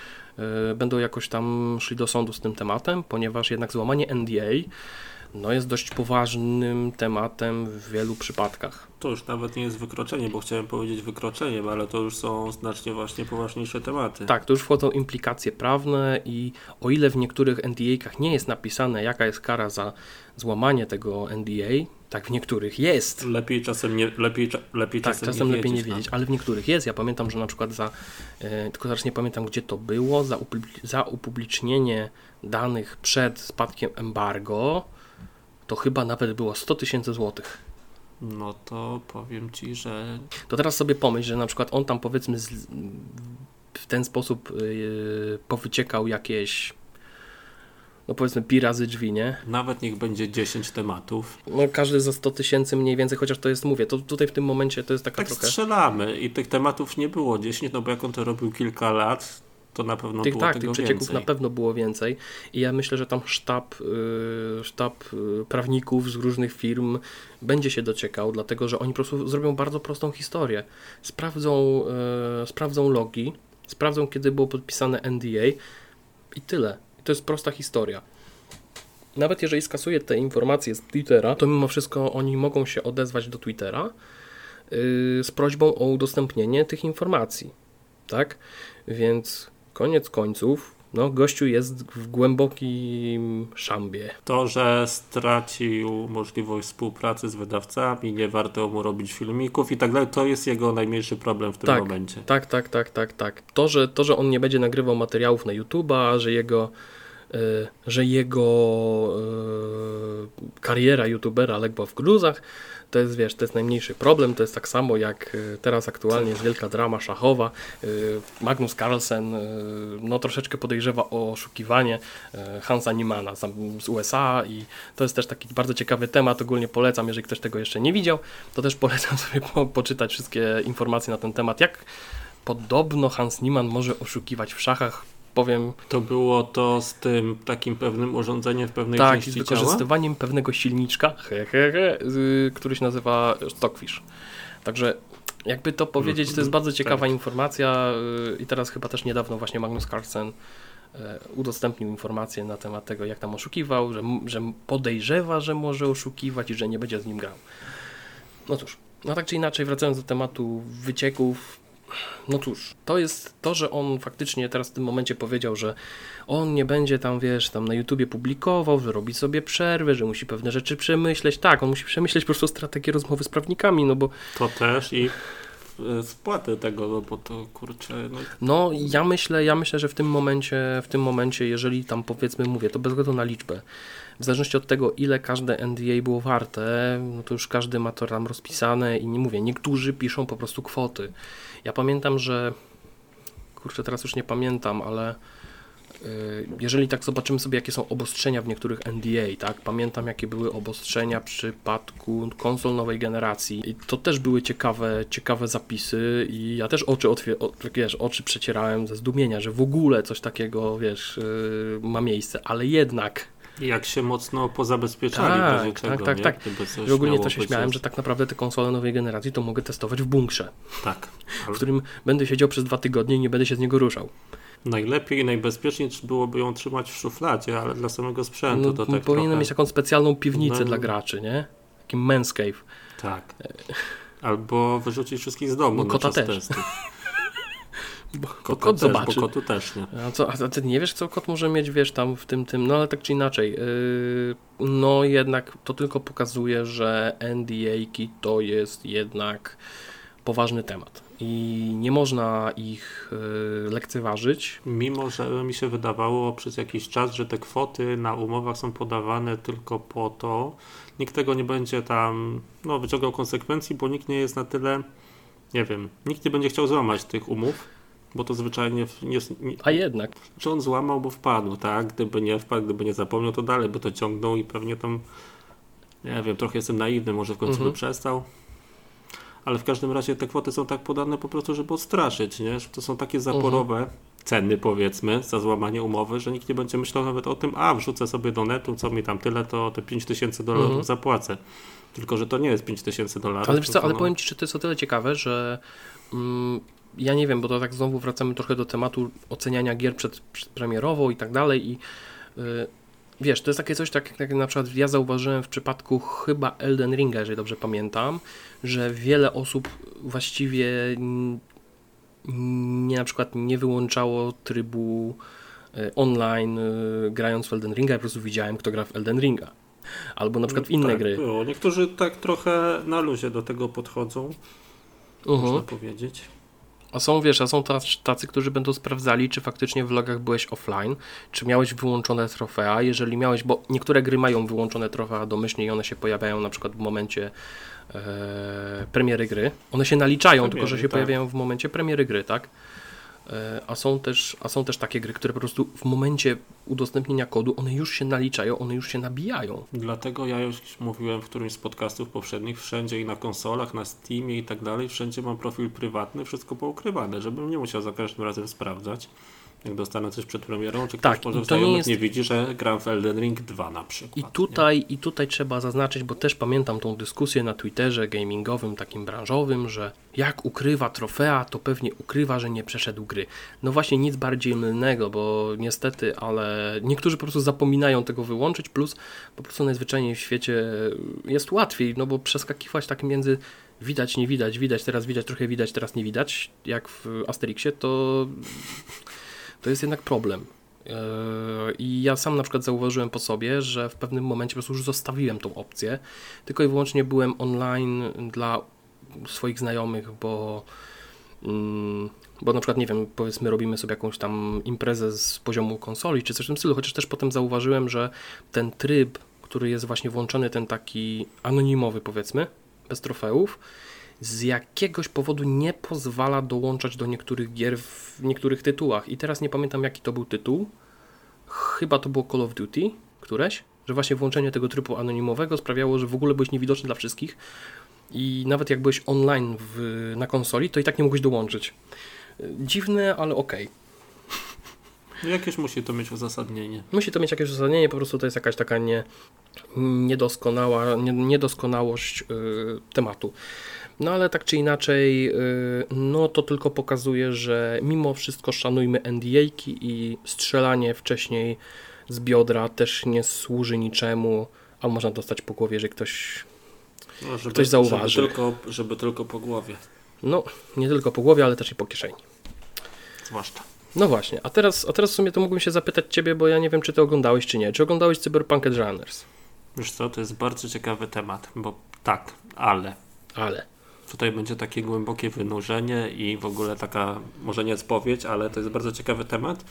będą jakoś tam szli do sądu z tym tematem, ponieważ jednak złamanie NDA no jest dość poważnym tematem w wielu przypadkach. To już nawet nie jest wykroczenie, bo chciałem powiedzieć wykroczeniem, ale to już są znacznie właśnie poważniejsze tematy. Tak, to już wchodzą implikacje prawne i o ile w niektórych NDA-kach nie jest napisane, jaka jest kara za złamanie tego NDA, tak w niektórych jest. Lepiej czasem nie lepiej, lepiej tak, czasem lepiej nie wiedzieć, ale w niektórych jest. Ja pamiętam, że na przykład tylko teraz nie pamiętam, gdzie to było, za upublicznienie danych przed spadkiem embargo, to chyba nawet było 100 000 złotych. No to powiem Ci, że... To teraz sobie pomyśl, że na przykład on tam powiedzmy w ten sposób powyciekał jakieś no powiedzmy pi razy drzwi, nie? Nawet niech będzie 10 tematów. No każdy za 100 000 mniej więcej, chociaż to jest, mówię, to tutaj w tym momencie to jest taka tak trochę... Tak strzelamy i tych tematów nie było 10, no bo jak on to robił kilka lat... to na pewno było tego więcej. Tych przecieków na pewno było więcej i ja myślę, że tam sztab prawników z różnych firm będzie się dociekał, dlatego że oni po prostu zrobią bardzo prostą historię. Sprawdzą logi, sprawdzą kiedy było podpisane NDA i tyle. I to jest prosta historia. Nawet jeżeli skasuje te informacje z Twittera, to mimo wszystko oni mogą się odezwać do Twittera z prośbą o udostępnienie tych informacji. Tak? Więc koniec końców, no gościu jest w głębokim szambie. To, że stracił możliwość współpracy z wydawcami, nie warto mu robić filmików i tak dalej, to jest jego najmniejszy problem w tym momencie. Tak. To, że on nie będzie nagrywał materiałów na YouTube'a, że jego kariera youtubera legła w gruzach, to jest, wiesz, to jest najmniejszy problem, to jest tak samo jak teraz aktualnie jest wielka drama szachowa, Magnus Carlsen no troszeczkę podejrzewa o oszukiwanie Hansa Niemana z USA i to jest też taki bardzo ciekawy temat, ogólnie polecam, jeżeli ktoś tego jeszcze nie widział, to też polecam sobie poczytać wszystkie informacje na ten temat, jak podobno Hans Niemann może oszukiwać w szachach. Powiem, to było to z tym takim pewnym urządzeniem w pewnej części ciała? Tak, z wykorzystywaniem pewnego silniczka, który się nazywa Stockfish. Także jakby to powiedzieć, to jest bardzo ciekawa informacja i teraz chyba też niedawno właśnie Magnus Carlsen udostępnił informację na temat tego, jak tam oszukiwał, że podejrzewa, że może oszukiwać i że nie będzie z nim grał. No cóż, no tak czy inaczej, wracając do tematu wycieków, no cóż, to jest to, że on faktycznie teraz w tym momencie powiedział, że on nie będzie tam, wiesz, tam na YouTubie publikował, że robi sobie przerwę, że musi pewne rzeczy przemyśleć. Tak, on musi przemyśleć po prostu strategię rozmowy z prawnikami, no bo... To też i spłatę tego, bo to kurczę... No ja myślę, że w tym momencie, jeżeli tam powiedzmy, mówię, to bez względu na liczbę, w zależności od tego, ile każde NDA było warte, no to już każdy ma to tam rozpisane i nie mówię, niektórzy piszą po prostu kwoty. Ja pamiętam, że kurczę, teraz już nie pamiętam, ale jeżeli tak zobaczymy sobie, jakie są obostrzenia w niektórych NDA, tak? Pamiętam, jakie były obostrzenia w przypadku konsol nowej generacji. I to też były ciekawe zapisy i ja też oczy przecierałem ze zdumienia, że w ogóle coś takiego, wiesz, ma miejsce, ale jednak... Jak się mocno pozabezpieczali. Tak. I ogólnie to się śmiałem, że tak naprawdę te konsole nowej generacji to mogę testować w bunkrze. Tak. W którym będę siedział przez 2 tygodnie i nie będę się z niego ruszał. Najlepiej i najbezpieczniej byłoby ją trzymać w szufladzie, ale dla samego sprzętu to tak powinien trochę... mieć taką specjalną piwnicę dla graczy, nie? Taki man's cave. Tak. Albo wyrzucić wszystkich z domu. No, kota też. Testy. Bo kot zobaczy. Bo kotu też, nie? A ty nie wiesz, co kot może mieć, wiesz, tam w tym, no ale tak czy inaczej. No jednak to tylko pokazuje, że NDA-ki to jest jednak poważny temat. I nie można ich lekceważyć. Mimo, że mi się wydawało przez jakiś czas, że te kwoty na umowach są podawane tylko po to, nikt tego nie będzie tam wyciągał konsekwencji, bo nikt nie jest na tyle, nie wiem, nikt nie będzie chciał złamać tych umów, bo to zwyczajnie jest... A jednak. Czy on złamał, bo wpadł, tak? Gdyby nie wpadł, gdyby nie zapomniał, to dalej by to ciągnął i pewnie tam, nie wiem, trochę jestem naiwny, może w końcu by przestał. Ale w każdym razie te kwoty są tak podane po prostu, żeby odstraszyć, nie? Że to są takie zaporowe ceny, powiedzmy, za złamanie umowy, że nikt nie będzie myślał nawet o tym, a wrzucę sobie do netu, co mi tam tyle, to te $5000 zapłacę. Tylko, że to nie jest $5000. Ale wiesz co, ale powiem Ci, że to jest o tyle ciekawe, że ja nie wiem, bo to tak znowu wracamy trochę do tematu oceniania gier przedpremierowo i tak dalej i wiesz, to jest takie coś, tak jak na przykład ja zauważyłem w przypadku chyba Elden Ringa, jeżeli dobrze pamiętam, że wiele osób właściwie nie, na przykład nie wyłączało trybu online grając w Elden Ringa, ja po prostu widziałem, kto gra w Elden Ringa. Albo na przykład w inne gry. Było. Niektórzy tak trochę na luzie do tego podchodzą, można powiedzieć. A są tacy, którzy będą sprawdzali, czy faktycznie w logach byłeś offline, czy miałeś wyłączone trofea, jeżeli miałeś, bo niektóre gry mają wyłączone trofea domyślnie i one się pojawiają na przykład w momencie premiery gry. One się naliczają, tylko że się pojawiają w momencie premiery gry, tak? A są też takie gry, które po prostu w momencie udostępnienia kodu one już się naliczają, one już się nabijają. Dlatego ja już mówiłem w którymś z podcastów poprzednich, wszędzie i na konsolach, na Steamie i tak dalej, wszędzie mam profil prywatny, wszystko poukrywane, żebym nie musiał za każdym razem sprawdzać, jak dostanę coś przed premierą, czy ktoś może nie widzi, że gram w Elden Ring 2 na przykład. I tutaj trzeba zaznaczyć, bo też pamiętam tą dyskusję na Twitterze gamingowym, takim branżowym, że jak ukrywa trofea, to pewnie ukrywa, że nie przeszedł gry. No właśnie nic bardziej mylnego, bo niestety, ale niektórzy po prostu zapominają tego wyłączyć, plus po prostu najzwyczajniej w świecie jest łatwiej, no bo przeskakiwać tak między widać, nie widać, widać, teraz widać, trochę widać, teraz nie widać, jak w Asterixie, to jest jednak problem. I ja sam na przykład zauważyłem po sobie, że w pewnym momencie po prostu już zostawiłem tą opcję, tylko i wyłącznie byłem online dla swoich znajomych, bo na przykład, nie wiem, powiedzmy robimy sobie jakąś tam imprezę z poziomu konsoli czy coś w tym stylu, chociaż też potem zauważyłem, że ten tryb, który jest właśnie włączony, ten taki anonimowy powiedzmy, bez trofeów, z jakiegoś powodu nie pozwala dołączać do niektórych gier w niektórych tytułach. I teraz nie pamiętam, jaki to był tytuł. Chyba to było Call of Duty, któreś, że właśnie włączenie tego trybu anonimowego sprawiało, że w ogóle byłeś niewidoczny dla wszystkich i nawet jak byłeś online na konsoli, to i tak nie mogłeś dołączyć. Dziwne, ale okej. Jakieś musi to mieć uzasadnienie. Musi to mieć jakieś uzasadnienie, po prostu to jest jakaś taka niedoskonałość tematu. No ale tak czy inaczej, no to tylko pokazuje, że mimo wszystko szanujmy NDA-ki i strzelanie wcześniej z biodra też nie służy niczemu, a można dostać po głowie, jeżeli ktoś zauważy. Żeby tylko po głowie. No, nie tylko po głowie, ale też i po kieszeni. Zwłaszcza. No właśnie, a teraz w sumie to mógłbym się zapytać Ciebie, bo ja nie wiem, czy Ty oglądałeś, czy nie. Czy oglądałeś Cyberpunk Edgerunners? Wiesz co, to jest bardzo ciekawy temat, bo tak, ale... Tutaj będzie takie głębokie wynurzenie i w ogóle taka, może nie spowiedź, ale to jest bardzo ciekawy temat.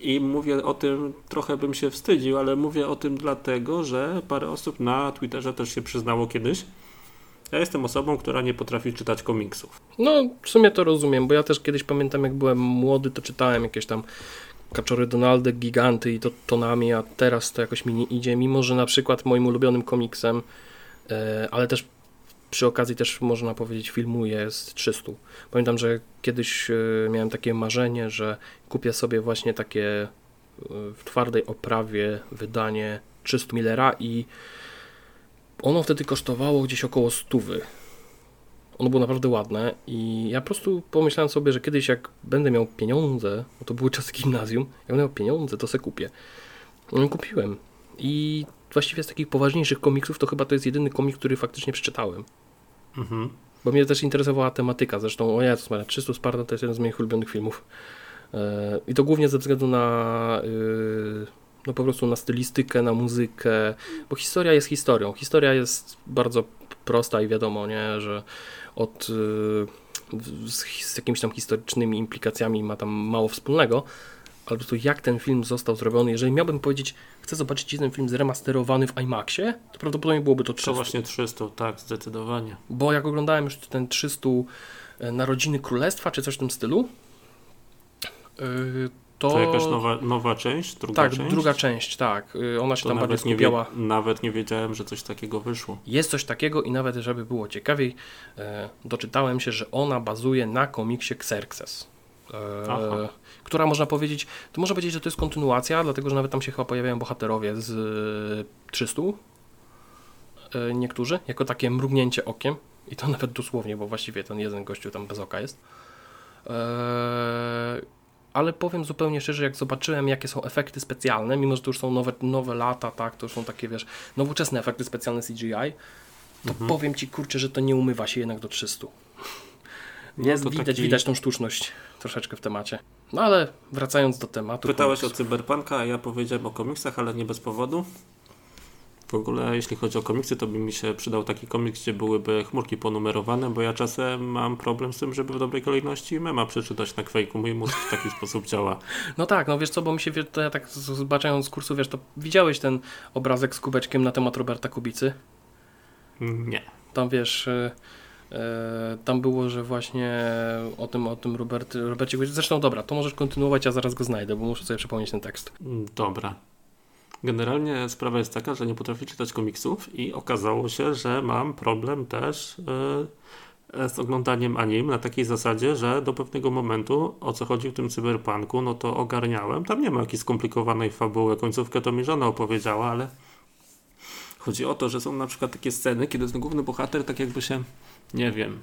I mówię o tym, trochę bym się wstydził, ale mówię o tym dlatego, że parę osób na Twitterze też się przyznało kiedyś. Ja jestem osobą, która nie potrafi czytać komiksów. No, w sumie to rozumiem, bo ja też kiedyś pamiętam, jak byłem młody, to czytałem jakieś tam Kaczory Donaldy, Giganty i to Tonami, a teraz to jakoś mi nie idzie, mimo że na przykład moim ulubionym komiksem, ale też przy okazji też można powiedzieć filmu jest 300. Pamiętam, że kiedyś miałem takie marzenie, że kupię sobie właśnie takie w twardej oprawie wydanie 300 Millera i ono wtedy kosztowało gdzieś około 100. Ono było naprawdę ładne i ja po prostu pomyślałem sobie, że kiedyś jak będę miał pieniądze, bo to były czasy gimnazjum, jak będę miał pieniądze, to se kupię. No, kupiłem i właściwie z takich poważniejszych komiksów to chyba to jest jedyny komik, który faktycznie przeczytałem. Mhm. Bo mnie też interesowała tematyka, zresztą o Jezus Maria, 300 Sparta to jest jeden z moich ulubionych filmów. I to głównie ze względu na... no po prostu na stylistykę, na muzykę, bo historia jest historią. Historia jest bardzo prosta i wiadomo, nie, że od z jakimiś tam historycznymi implikacjami ma tam mało wspólnego, ale po prostu jak ten film został zrobiony. Jeżeli miałbym powiedzieć, chcę zobaczyć ten film zremasterowany w IMAX-ie, to prawdopodobnie byłoby to 300. To właśnie 300, tak, zdecydowanie. Bo jak oglądałem już ten 300 Narodziny Królestwa, czy coś w tym stylu, to jakaś nowa część? Druga część, tak. Ona się to tam bardziej skupiała. Nawet nie wiedziałem, że coś takiego wyszło. Jest coś takiego i nawet, żeby było ciekawiej, doczytałem się, że ona bazuje na komiksie Xerxes. Która można powiedzieć, to można powiedzieć, że to jest kontynuacja, dlatego, że nawet tam się chyba pojawiają bohaterowie z 300. Niektórzy, jako takie mrugnięcie okiem. I to nawet dosłownie, bo właściwie ten jeden gościu tam bez oka jest. Ale powiem zupełnie szczerze, jak zobaczyłem, jakie są efekty specjalne, mimo że to już są nowe lata, tak, to już są takie, wiesz, nowoczesne efekty specjalne CGI, to powiem Ci, kurczę, że to nie umywa się jednak do 300. Jest, no widać tą sztuczność troszeczkę w temacie. No ale wracając do tematu. Pytałeś o Cyberpunka, a ja powiedziałem o komiksach, ale nie bez powodu. W ogóle jeśli chodzi o komiksy, to by mi się przydał taki komiks, gdzie byłyby chmurki ponumerowane, bo ja czasem mam problem z tym, żeby w dobrej kolejności mema przeczytać na kwejku. Mój mózg w taki sposób działa. No tak, no wiesz co, bo mi się, to ja tak zobaczając z kursu, wiesz, to widziałeś ten obrazek z kubeczkiem na temat Roberta Kubicy? Nie. Tam wiesz, tam było, że właśnie o tym Robercie Kubicy. Zresztą dobra, to możesz kontynuować, ja zaraz go znajdę, bo muszę sobie przypomnieć ten tekst. Dobra. Generalnie sprawa jest taka, że nie potrafię czytać komiksów i okazało się, że mam problem też z oglądaniem anim na takiej zasadzie, że do pewnego momentu, o co chodzi w tym Cyberpunku, no to ogarniałem. Tam nie ma jakiejś skomplikowanej fabuły, końcówkę to mi żona opowiedziała, ale chodzi o to, że są na przykład takie sceny, kiedy ten główny bohater tak jakby się, nie wiem,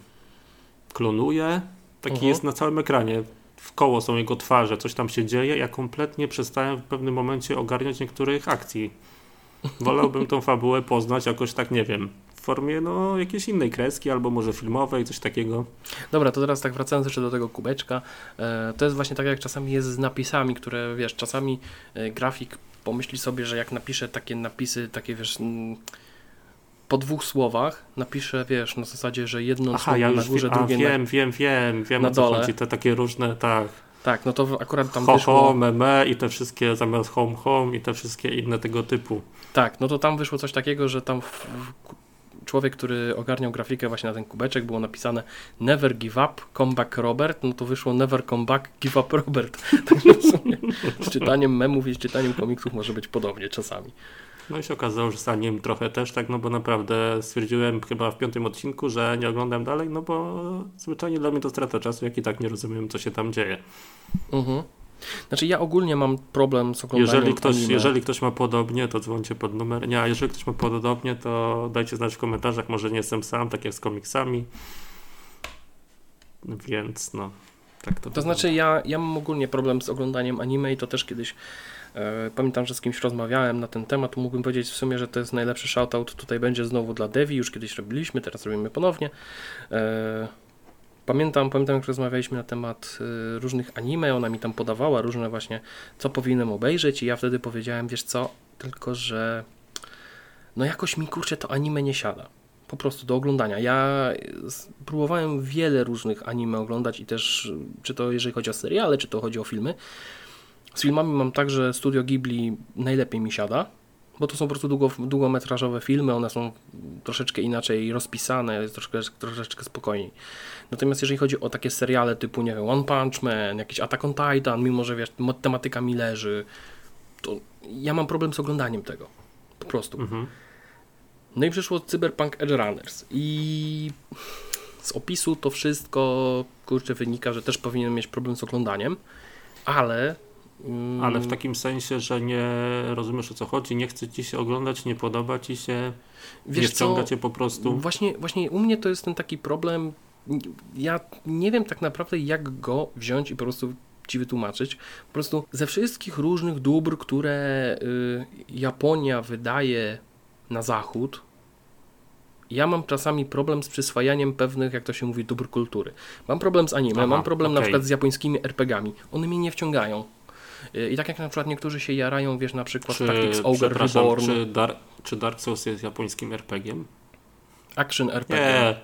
klonuje, taki jest na całym ekranie. W koło są jego twarze, coś tam się dzieje. Ja kompletnie przestałem w pewnym momencie ogarniać niektórych akcji. Wolałbym tą fabułę poznać jakoś tak, nie wiem, w formie no jakiejś innej kreski albo może filmowej, coś takiego. Dobra, to teraz tak wracając jeszcze do tego kubeczka. To jest właśnie tak jak czasami jest z napisami, które wiesz, czasami grafik pomyśli sobie, że jak napisze takie napisy, takie wiesz... Po dwóch słowach napiszę, wiesz, na zasadzie, że jedno słowo ja na górze, drugie wiem, na dole. O co chodzi, te takie różne, tak. Tak, no to akurat tam wyszło... Home, meme i te wszystkie, zamiast home i te wszystkie inne tego typu. Tak, no to tam wyszło coś takiego, że tam człowiek, który ogarniał grafikę właśnie na ten kubeczek, było napisane Never give up, come back Robert, no to wyszło Never come back, give up Robert. Także w sumie z czytaniem memów i z czytaniem komiksów może być podobnie czasami. No i się okazało, że za nim trochę też tak, no bo naprawdę stwierdziłem chyba w 5. odcinku, że nie oglądam dalej, no bo zwyczajnie dla mnie to strata czasu, jak i tak nie rozumiem, co się tam dzieje. Znaczy ja ogólnie mam problem z oglądaniem anime. Jeżeli ktoś ma podobnie, to dzwońcie pod numer. Nie, a jeżeli ktoś ma podobnie, to dajcie znać w komentarzach, może nie jestem sam, tak jak z komiksami. Więc no, tak to znaczy ja mam ogólnie problem z oglądaniem anime i to też kiedyś pamiętam, że z kimś rozmawiałem na ten temat, mógłbym powiedzieć w sumie, że to jest najlepszy shoutout, tutaj będzie znowu dla Devi, już kiedyś robiliśmy, teraz robimy ponownie. Pamiętam jak rozmawialiśmy na temat różnych anime, ona mi tam podawała różne właśnie, co powinienem obejrzeć i ja wtedy powiedziałem, wiesz co, tylko że no jakoś mi kurczę to anime nie siada. po prostu do oglądania. Ja próbowałem wiele różnych anime oglądać i też, czy to jeżeli chodzi o seriale, czy to chodzi o filmy. Z filmami mam tak, że Studio Ghibli najlepiej mi siada, bo to są po prostu długometrażowe filmy, one są troszeczkę inaczej rozpisane, troszeczkę spokojniej. Natomiast jeżeli chodzi o takie seriale typu, nie wiem, One Punch Man, jakiś Attack on Titan, mimo że wiesz, tematyka mi leży, to ja mam problem z oglądaniem tego, po prostu. Mhm. No i przyszło Cyberpunk Edgerunners i z opisu to wszystko, kurczę, wynika, że też powinienem mieć problem z oglądaniem, ale w takim sensie, że nie rozumiesz, o co chodzi, nie chce ci się oglądać, nie podoba ci się, wiesz, nie wciąga cię po prostu. Właśnie u mnie to jest ten taki problem, ja nie wiem tak naprawdę, jak go wziąć i po prostu ci wytłumaczyć. Po prostu ze wszystkich różnych dóbr, które Japonia wydaje na zachód, ja mam czasami problem z przyswajaniem pewnych, jak to się mówi, dóbr kultury. Mam problem z anime, mam problem na przykład z japońskimi RPG-ami. One mnie nie wciągają. I tak jak na przykład niektórzy się jarają, wiesz, na przykład Tactics Ogre Reborn. Czy Dark Souls jest japońskim RPG-iem? Action RPG. Nie,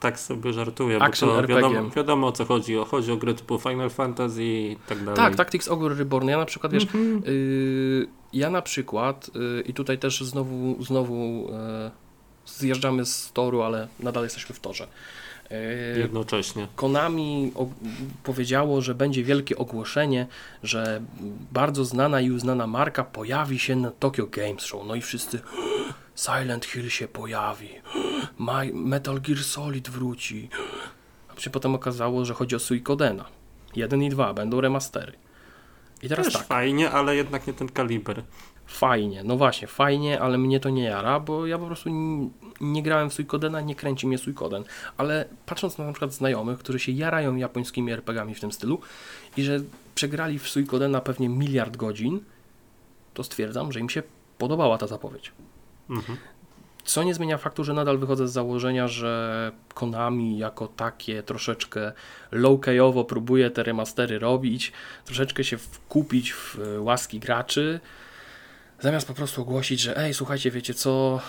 tak sobie żartuję, action bo wiadomo o co chodzi. Chodzi o gry typu Final Fantasy i tak dalej. Tak, Tactics Ogre Reborn. Ja na przykład, wiesz, i tutaj też znowu zjeżdżamy z toru, ale nadal jesteśmy w torze. Jednocześnie. Konami powiedziało, że będzie wielkie ogłoszenie, że bardzo znana i uznana marka pojawi się na Tokyo Games Show. No i wszyscy Silent Hill się pojawi, Metal Gear Solid wróci. A się potem okazało, że chodzi o Suikodena. 1 i 2 będą remastery. I teraz też tak. Fajnie, ale jednak nie ten kaliber. Fajnie, no właśnie, fajnie, ale mnie to nie jara, bo ja po prostu nie grałem w Suikodena, nie kręci mnie Suikoden, ale patrząc na przykład znajomych, którzy się jarają japońskimi RPG-ami w tym stylu i że przegrali w Suikodena pewnie 1 000 000 godzin, to stwierdzam, że im się podobała ta zapowiedź. Mhm. Co nie zmienia faktu, że nadal wychodzę z założenia, że Konami jako takie troszeczkę low-keyowo próbuje te remastery robić, troszeczkę się wkupić w łaski graczy, zamiast po prostu ogłosić, że słuchajcie, wiecie co,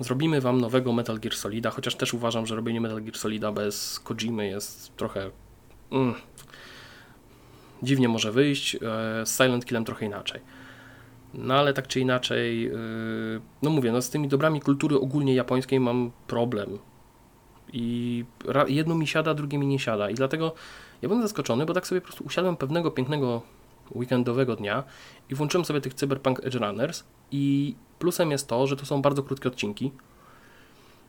zrobimy wam nowego Metal Gear Solida, chociaż też uważam, że robienie Metal Gear Solida bez Kojimy jest trochę dziwnie może wyjść, z Silent Killem trochę inaczej. No ale tak czy inaczej, no mówię, no z tymi dobrami kultury ogólnie japońskiej mam problem. I jedno mi siada, drugie mi nie siada. I dlatego ja byłem zaskoczony, bo tak sobie po prostu usiadłem pewnego pięknego weekendowego dnia i włączyłem sobie tych Cyberpunk Edgerunners i plusem jest to, że to są bardzo krótkie odcinki.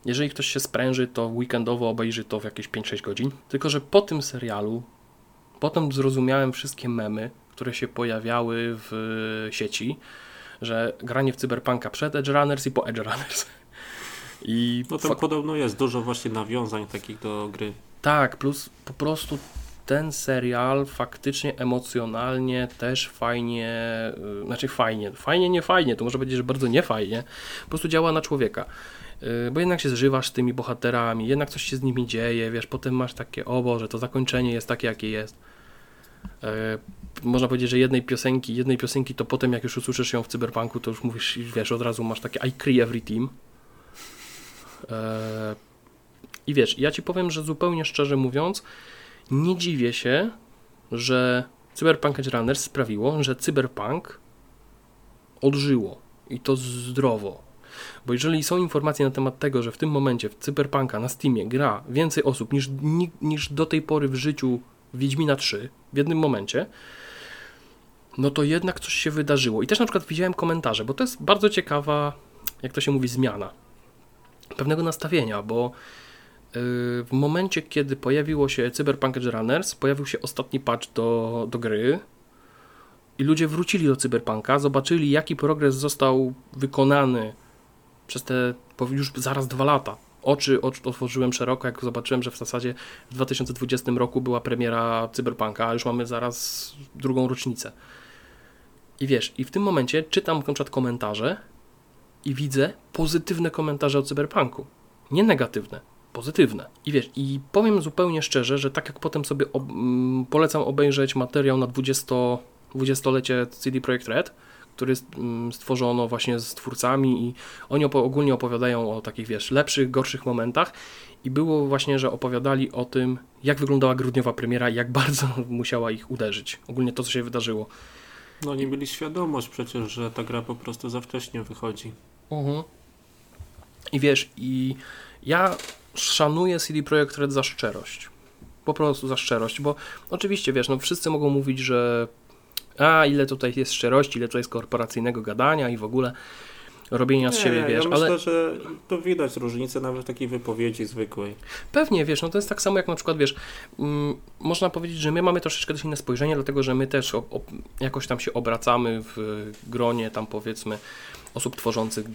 Jeżeli ktoś się spręży, to weekendowo obejrzy to w jakieś 5-6 godzin. Tylko że po tym serialu potem zrozumiałem wszystkie memy, które się pojawiały w sieci, że granie w Cyberpunka przed Edgerunners i po Edgerunners. I no tam podobno jest dużo właśnie nawiązań takich do gry. Tak, plus po prostu ten serial faktycznie emocjonalnie też fajnie, znaczy fajnie, nie fajnie, to może powiedzieć, że bardzo nie fajnie, po prostu działa na człowieka, bo jednak się zżywasz z tymi bohaterami, jednak coś się z nimi dzieje, wiesz, potem masz takie, o Boże, to zakończenie jest takie, jakie jest. Można powiedzieć, że jednej piosenki to potem, jak już usłyszysz ją w Cyberpunku, to już mówisz, wiesz, od razu masz takie I Cry Every Team. I wiesz, ja ci powiem, że zupełnie szczerze mówiąc, nie dziwię się, że Cyberpunk Edgerunners sprawiło, że Cyberpunk odżyło i to zdrowo. Bo jeżeli są informacje na temat tego, że w tym momencie w Cyberpunka na Steamie gra więcej osób niż do tej pory w życiu Wiedźmina 3 w jednym momencie, no to jednak coś się wydarzyło. I też na przykład widziałem komentarze, bo to jest bardzo ciekawa, jak to się mówi, zmiana pewnego nastawienia, bo w momencie, kiedy pojawiło się Cyberpunk Edgerunners, pojawił się ostatni patch do gry i ludzie wrócili do Cyberpunka, zobaczyli, jaki progres został wykonany przez te już zaraz 2 lata. Oczy otworzyłem szeroko, jak zobaczyłem, że w zasadzie w 2020 roku była premiera Cyberpunka, a już mamy zaraz 2. rocznicę. I wiesz, i w tym momencie czytam na przykład komentarze i widzę pozytywne komentarze o Cyberpunku. Nie negatywne, pozytywne. I wiesz, i powiem zupełnie szczerze, że tak jak potem sobie polecam obejrzeć materiał na 20-lecie CD Projekt Red, który stworzono właśnie z twórcami i oni ogólnie opowiadają o takich, wiesz, lepszych, gorszych momentach i było właśnie, że opowiadali o tym, jak wyglądała grudniowa premiera i jak bardzo musiała ich uderzyć. Ogólnie to, co się wydarzyło. No oni mieli świadomość przecież, że ta gra po prostu za wcześnie wychodzi. Mhm. I wiesz, i ja szanuję CD Projekt Red za szczerość. Po prostu za szczerość, bo oczywiście, wiesz, no wszyscy mogą mówić, że ile tutaj jest szczerości, ile tutaj jest korporacyjnego gadania i w ogóle robienia z siebie, wiesz. Ja myślę, że to widać różnicę nawet w takiej wypowiedzi zwykłej. Pewnie, wiesz, no to jest tak samo jak na przykład, wiesz, można powiedzieć, że my mamy troszeczkę inne spojrzenie, dlatego że my też jakoś tam się obracamy w gronie tam powiedzmy osób tworzących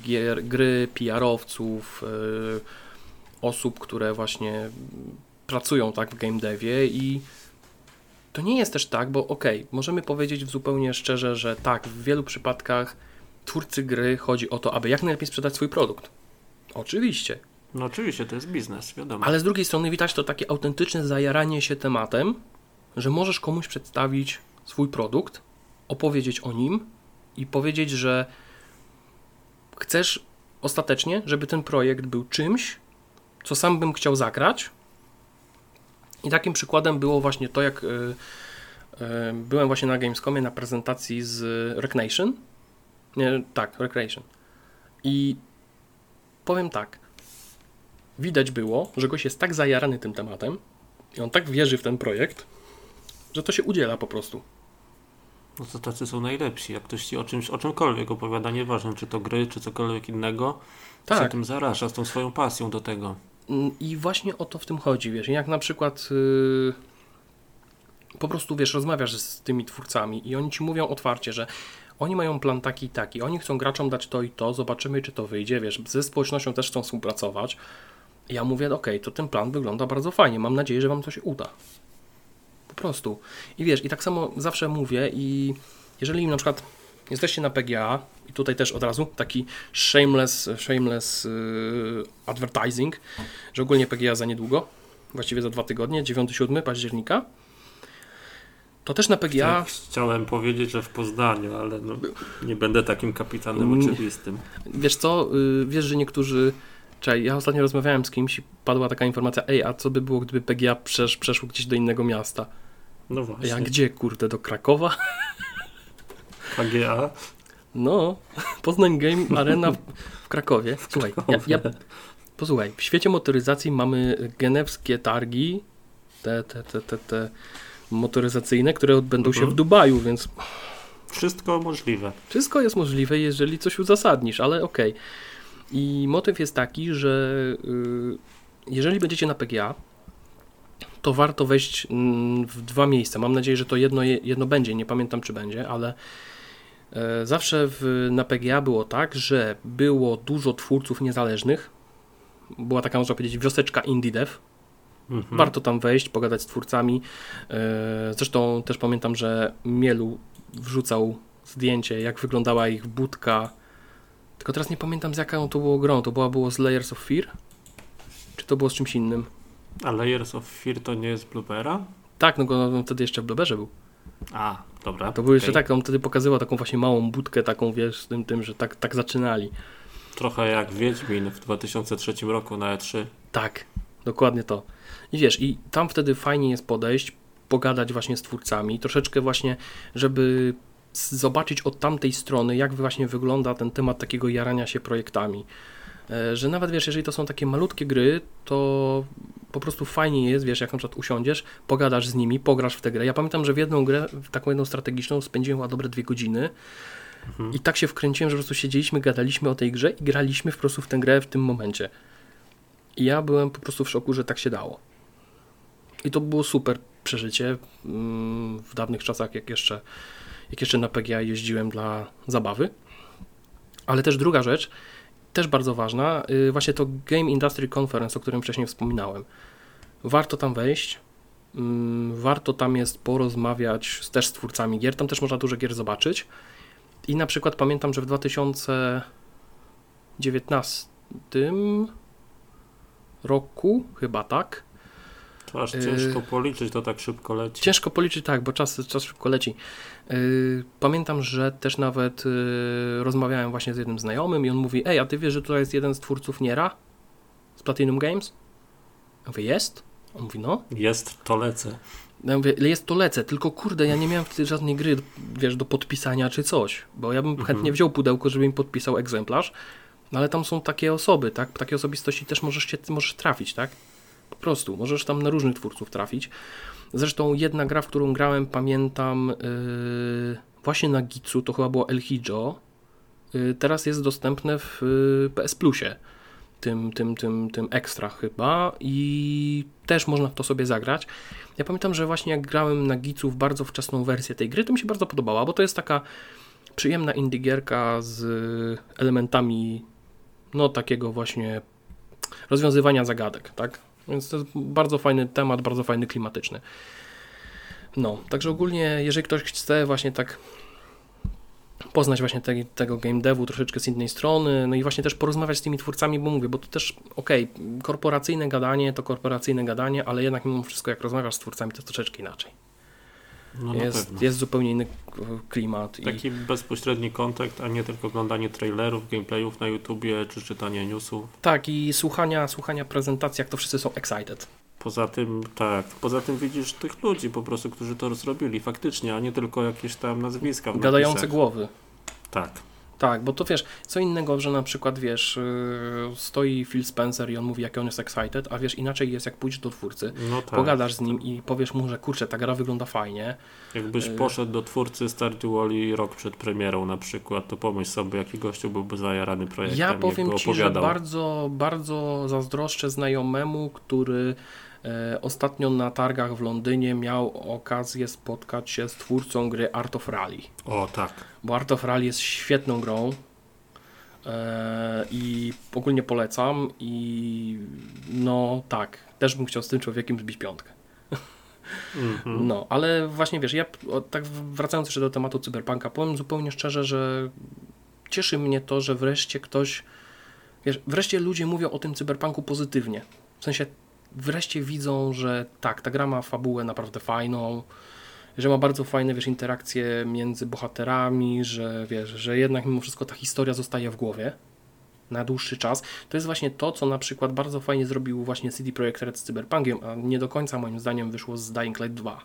gry, PR-owców, osób, które właśnie pracują tak w game devie i to nie jest też tak, bo okej, możemy powiedzieć zupełnie szczerze, że tak, w wielu przypadkach twórcy gry chodzi o to, aby jak najlepiej sprzedać swój produkt. Oczywiście. No oczywiście, to jest biznes, wiadomo. Ale z drugiej strony widać to takie autentyczne zajaranie się tematem, że możesz komuś przedstawić swój produkt, opowiedzieć o nim i powiedzieć, że chcesz ostatecznie, żeby ten projekt był czymś, co sam bym chciał zagrać. I takim przykładem było właśnie to, jak byłem właśnie na Gamescomie na prezentacji z Recreation. Nie, tak, Recreation. I powiem tak, widać było, że gość jest tak zajarany tym tematem i on tak wierzy w ten projekt, że to się udziela po prostu. No to tacy są najlepsi, jak ktoś ci o czymkolwiek opowiada, nieważne czy to gry, czy cokolwiek innego, tak. Się tym zaraża, z tą swoją pasją do tego. I właśnie o to w tym chodzi, wiesz, jak na przykład po prostu, wiesz, rozmawiasz z tymi twórcami i oni ci mówią otwarcie, że oni mają plan taki i taki, oni chcą graczom dać to i to, zobaczymy czy to wyjdzie, wiesz, ze społecznością też chcą współpracować. I ja mówię, okej, to ten plan wygląda bardzo fajnie, mam nadzieję, że wam to się uda. Po prostu. I wiesz, i tak samo zawsze mówię i jeżeli na przykład jesteście na PGA i tutaj też od razu taki shameless advertising, że ogólnie PGA za niedługo, właściwie za 2 tygodnie, 9-7 października, to też na PGA... Tak, chciałem powiedzieć, że w Poznaniu, ale no, nie będę takim kapitanem oczywistym. Wiesz co, wiesz, że niektórzy... Czekaj, ja ostatnio rozmawiałem z kimś i padła taka informacja, a co by było, gdyby PGA przeszło gdzieś do innego miasta? No właśnie. Ja gdzie, kurde, do Krakowa? PGA? No, Poznań Game Arena w Krakowie. Słuchaj, posłuchaj, w świecie motoryzacji mamy genewskie targi, te motoryzacyjne, które odbędą się w Dubaju, więc... Wszystko możliwe. Wszystko jest możliwe, jeżeli coś uzasadnisz, ale okej. I motyw jest taki, że jeżeli będziecie na PGA, to warto wejść w 2 miejsca. Mam nadzieję, że to jedno będzie, nie pamiętam czy będzie, ale zawsze na PGA było tak, że było dużo twórców niezależnych. Była taka, można powiedzieć, wioseczka indie dev. Mhm. Warto tam wejść, pogadać z twórcami. Zresztą też pamiętam, że Mielu wrzucał zdjęcie, jak wyglądała ich budka. Tylko teraz nie pamiętam, z jaką to było grą. To było z Layers of Fear? Czy to było z czymś innym? A Layers of Fear to nie jest Bluebera? Tak, no on wtedy jeszcze w Blueberze był. A, dobra. To było jeszcze tak, on wtedy pokazywał taką właśnie małą budkę, taką, wiesz, z tym, że tak zaczynali. Trochę jak Wiedźmin w 2003 roku na E3. Tak, dokładnie to. I wiesz, i tam wtedy fajnie jest podejść, pogadać właśnie z twórcami, troszeczkę właśnie, żeby... zobaczyć od tamtej strony, jak właśnie wygląda ten temat takiego jarania się projektami. Że nawet, wiesz, jeżeli to są takie malutkie gry, to po prostu fajnie jest, wiesz, jak na przykład usiądziesz, pogadasz z nimi, pograsz w tę grę. Ja pamiętam, że w jedną grę, w taką jedną strategiczną, spędziłem dobre 2 godziny i tak się wkręciłem, że po prostu siedzieliśmy, gadaliśmy o tej grze i graliśmy po prostu w tę grę w tym momencie. I ja byłem po prostu w szoku, że tak się dało. I to było super przeżycie w dawnych czasach, jak jeszcze na PGA jeździłem dla zabawy. Ale też druga rzecz, też bardzo ważna, właśnie to Game Industry Conference, o którym wcześniej wspominałem. Warto tam wejść, warto tam jest porozmawiać też z twórcami gier, tam też można dużo gier zobaczyć. I na przykład pamiętam, że w 2019 roku, chyba tak, aż ciężko policzyć, to tak szybko leci. Ciężko policzyć, tak, bo czas szybko leci. Pamiętam, że też nawet rozmawiałem właśnie z jednym znajomym i on mówi: ej, a ty wiesz, że tutaj jest jeden z twórców Niera z Platinum Games? Ja mówię: jest? On mówi: no. Jest, to lecę. Ja mówię: jest, to lecę, tylko kurde, ja nie miałem wtedy żadnej gry, wiesz, do podpisania czy coś, bo ja bym chętnie wziął pudełko, żeby mi podpisał egzemplarz, no ale tam są takie osoby, tak? Takie osobistości też możesz trafić, tak? Po prostu, możesz tam na różnych twórców trafić. Zresztą jedna gra, w którą grałem, pamiętam, właśnie na Gicu, to chyba było El Hijo, teraz jest dostępne w PS Plusie, tym ekstra chyba, i też można w to sobie zagrać. Ja pamiętam, że właśnie jak grałem na Gicu w bardzo wczesną wersję tej gry, to mi się bardzo podobała, bo to jest taka przyjemna indie gierka z elementami no takiego właśnie rozwiązywania zagadek, tak? Więc to jest bardzo fajny temat, bardzo fajny, klimatyczny. No, także ogólnie, jeżeli ktoś chce właśnie tak poznać właśnie tego game devu troszeczkę z innej strony, no i właśnie też porozmawiać z tymi twórcami, bo mówię, bo to też, okej, korporacyjne gadanie to korporacyjne gadanie, ale jednak mimo wszystko jak rozmawiasz z twórcami, to troszeczkę inaczej. No, jest zupełnie inny klimat. Taki bezpośredni kontakt, a nie tylko oglądanie trailerów, gameplayów na YouTubie, czy czytanie newsów. Tak, i słuchania prezentacji, jak to wszyscy są excited. Poza tym widzisz tych ludzi po prostu, którzy to zrobili faktycznie, a nie tylko jakieś tam nazwiska w gadające głowy. Tak, bo to wiesz, co innego, że na przykład wiesz, stoi Phil Spencer i on mówi, jaki on jest excited, a wiesz, inaczej jest, jak pójdziesz do twórcy, no tak, pogadasz z nim i powiesz mu, że kurczę, ta gra wygląda fajnie. Jakbyś poszedł do twórcy Stardew Valley rok przed premierą na przykład, to pomyśl sobie, jaki gościu byłby zajarany projektem. Ja powiem Ci, że bardzo, bardzo zazdroszczę znajomemu, który ostatnio na targach w Londynie miał okazję spotkać się z twórcą gry Art of Rally. O tak. Bo Art of Rally jest świetną grą i ogólnie polecam i no tak, też bym chciał z tym człowiekiem zbić piątkę. No, ale właśnie wiesz, ja tak wracając jeszcze do tematu Cyberpunka, powiem zupełnie szczerze, że cieszy mnie to, że wreszcie ktoś, wiesz, wreszcie ludzie mówią o tym Cyberpunku pozytywnie. W sensie wreszcie widzą, że tak, ta gra ma fabułę naprawdę fajną, że ma bardzo fajne, wiesz, interakcje między bohaterami, że wiesz, że jednak mimo wszystko ta historia zostaje w głowie na dłuższy czas. To jest właśnie to, co na przykład bardzo fajnie zrobił właśnie CD Projekt Red z Cyberpunkiem, a nie do końca moim zdaniem wyszło z Dying Light 2.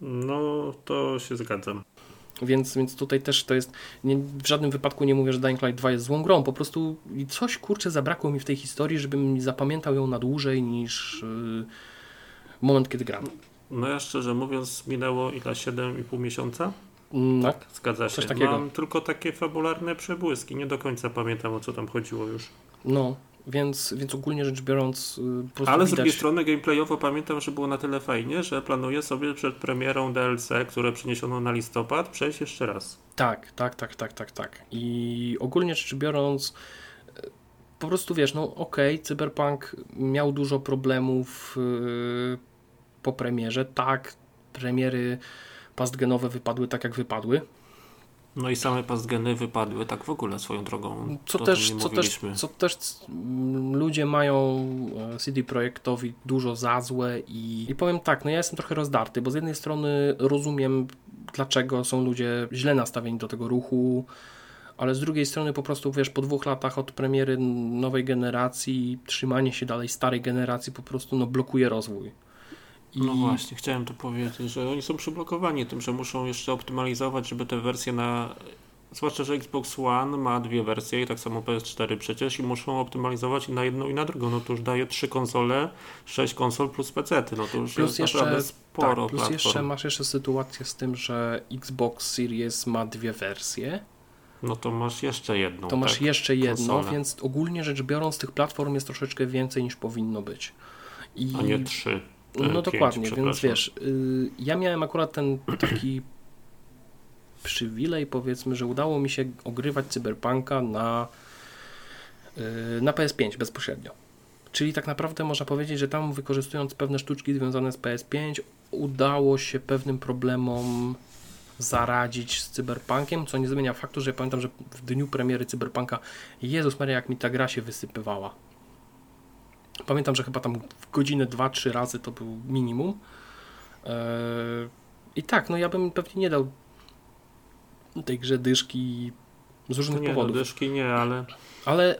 No, to się zgadzam. Więc tutaj też to jest, w żadnym wypadku nie mówię, że Dying Light 2 jest złą grą, po prostu coś kurczę zabrakło mi w tej historii, żebym zapamiętał ją na dłużej niż moment, kiedy gram. No ja szczerze mówiąc minęło 7,5 miesiąca? No, tak, zgadza się. Mam tylko takie fabularne przebłyski, nie do końca pamiętam, o co tam chodziło już. No. Więc ogólnie rzecz biorąc, po prostu ale z drugiej strony gameplayowo pamiętam, że było na tyle fajnie, że planuję sobie przed premierą DLC, które przeniesiono na listopad, przejść jeszcze raz. Tak. I ogólnie rzecz biorąc, po prostu wiesz, no okej, Cyberpunk miał dużo problemów po premierze. Tak, premiery pastgenowe wypadły tak, jak wypadły. No i same pastgeny wypadły tak w ogóle swoją drogą, co też ludzie mają CD Projektowi dużo za złe i powiem tak, no ja jestem trochę rozdarty, bo z jednej strony rozumiem, dlaczego są ludzie źle nastawieni do tego ruchu, ale z drugiej strony po prostu wiesz, po 2 latach od premiery nowej generacji trzymanie się dalej starej generacji po prostu no blokuje rozwój. No właśnie, chciałem to powiedzieć, że oni są przyblokowani tym, że muszą jeszcze optymalizować, żeby te wersje na... Zwłaszcza, że Xbox One ma 2 wersje i tak samo PS4 przecież i muszą optymalizować i na jedną i na drugą. No to już daje 3 konsole, 6 konsol plus PC-ty. No to już plus jest naprawdę sporo platform. Plus jeszcze masz sytuację z tym, że Xbox Series ma 2 wersje. No to masz jeszcze jedną. To masz jeszcze jedną, więc ogólnie rzecz biorąc tych platform jest troszeczkę więcej niż powinno być. A nie 3. No dokładnie, więc wiesz, ja miałem akurat ten taki przywilej, powiedzmy, że udało mi się ogrywać Cyberpunka na PS5 bezpośrednio. Czyli tak naprawdę można powiedzieć, że tam wykorzystując pewne sztuczki związane z PS5 udało się pewnym problemom zaradzić z Cyberpunkiem, co nie zmienia faktu, że ja pamiętam, że w dniu premiery Cyberpunka, Jezus Maria, jak mi ta gra się wysypywała. Pamiętam, że chyba tam w godzinę 2-3 razy to był minimum. I tak, no ja bym pewnie nie dał tej grze dyszki z różnych powodów. Nie, dyszki nie,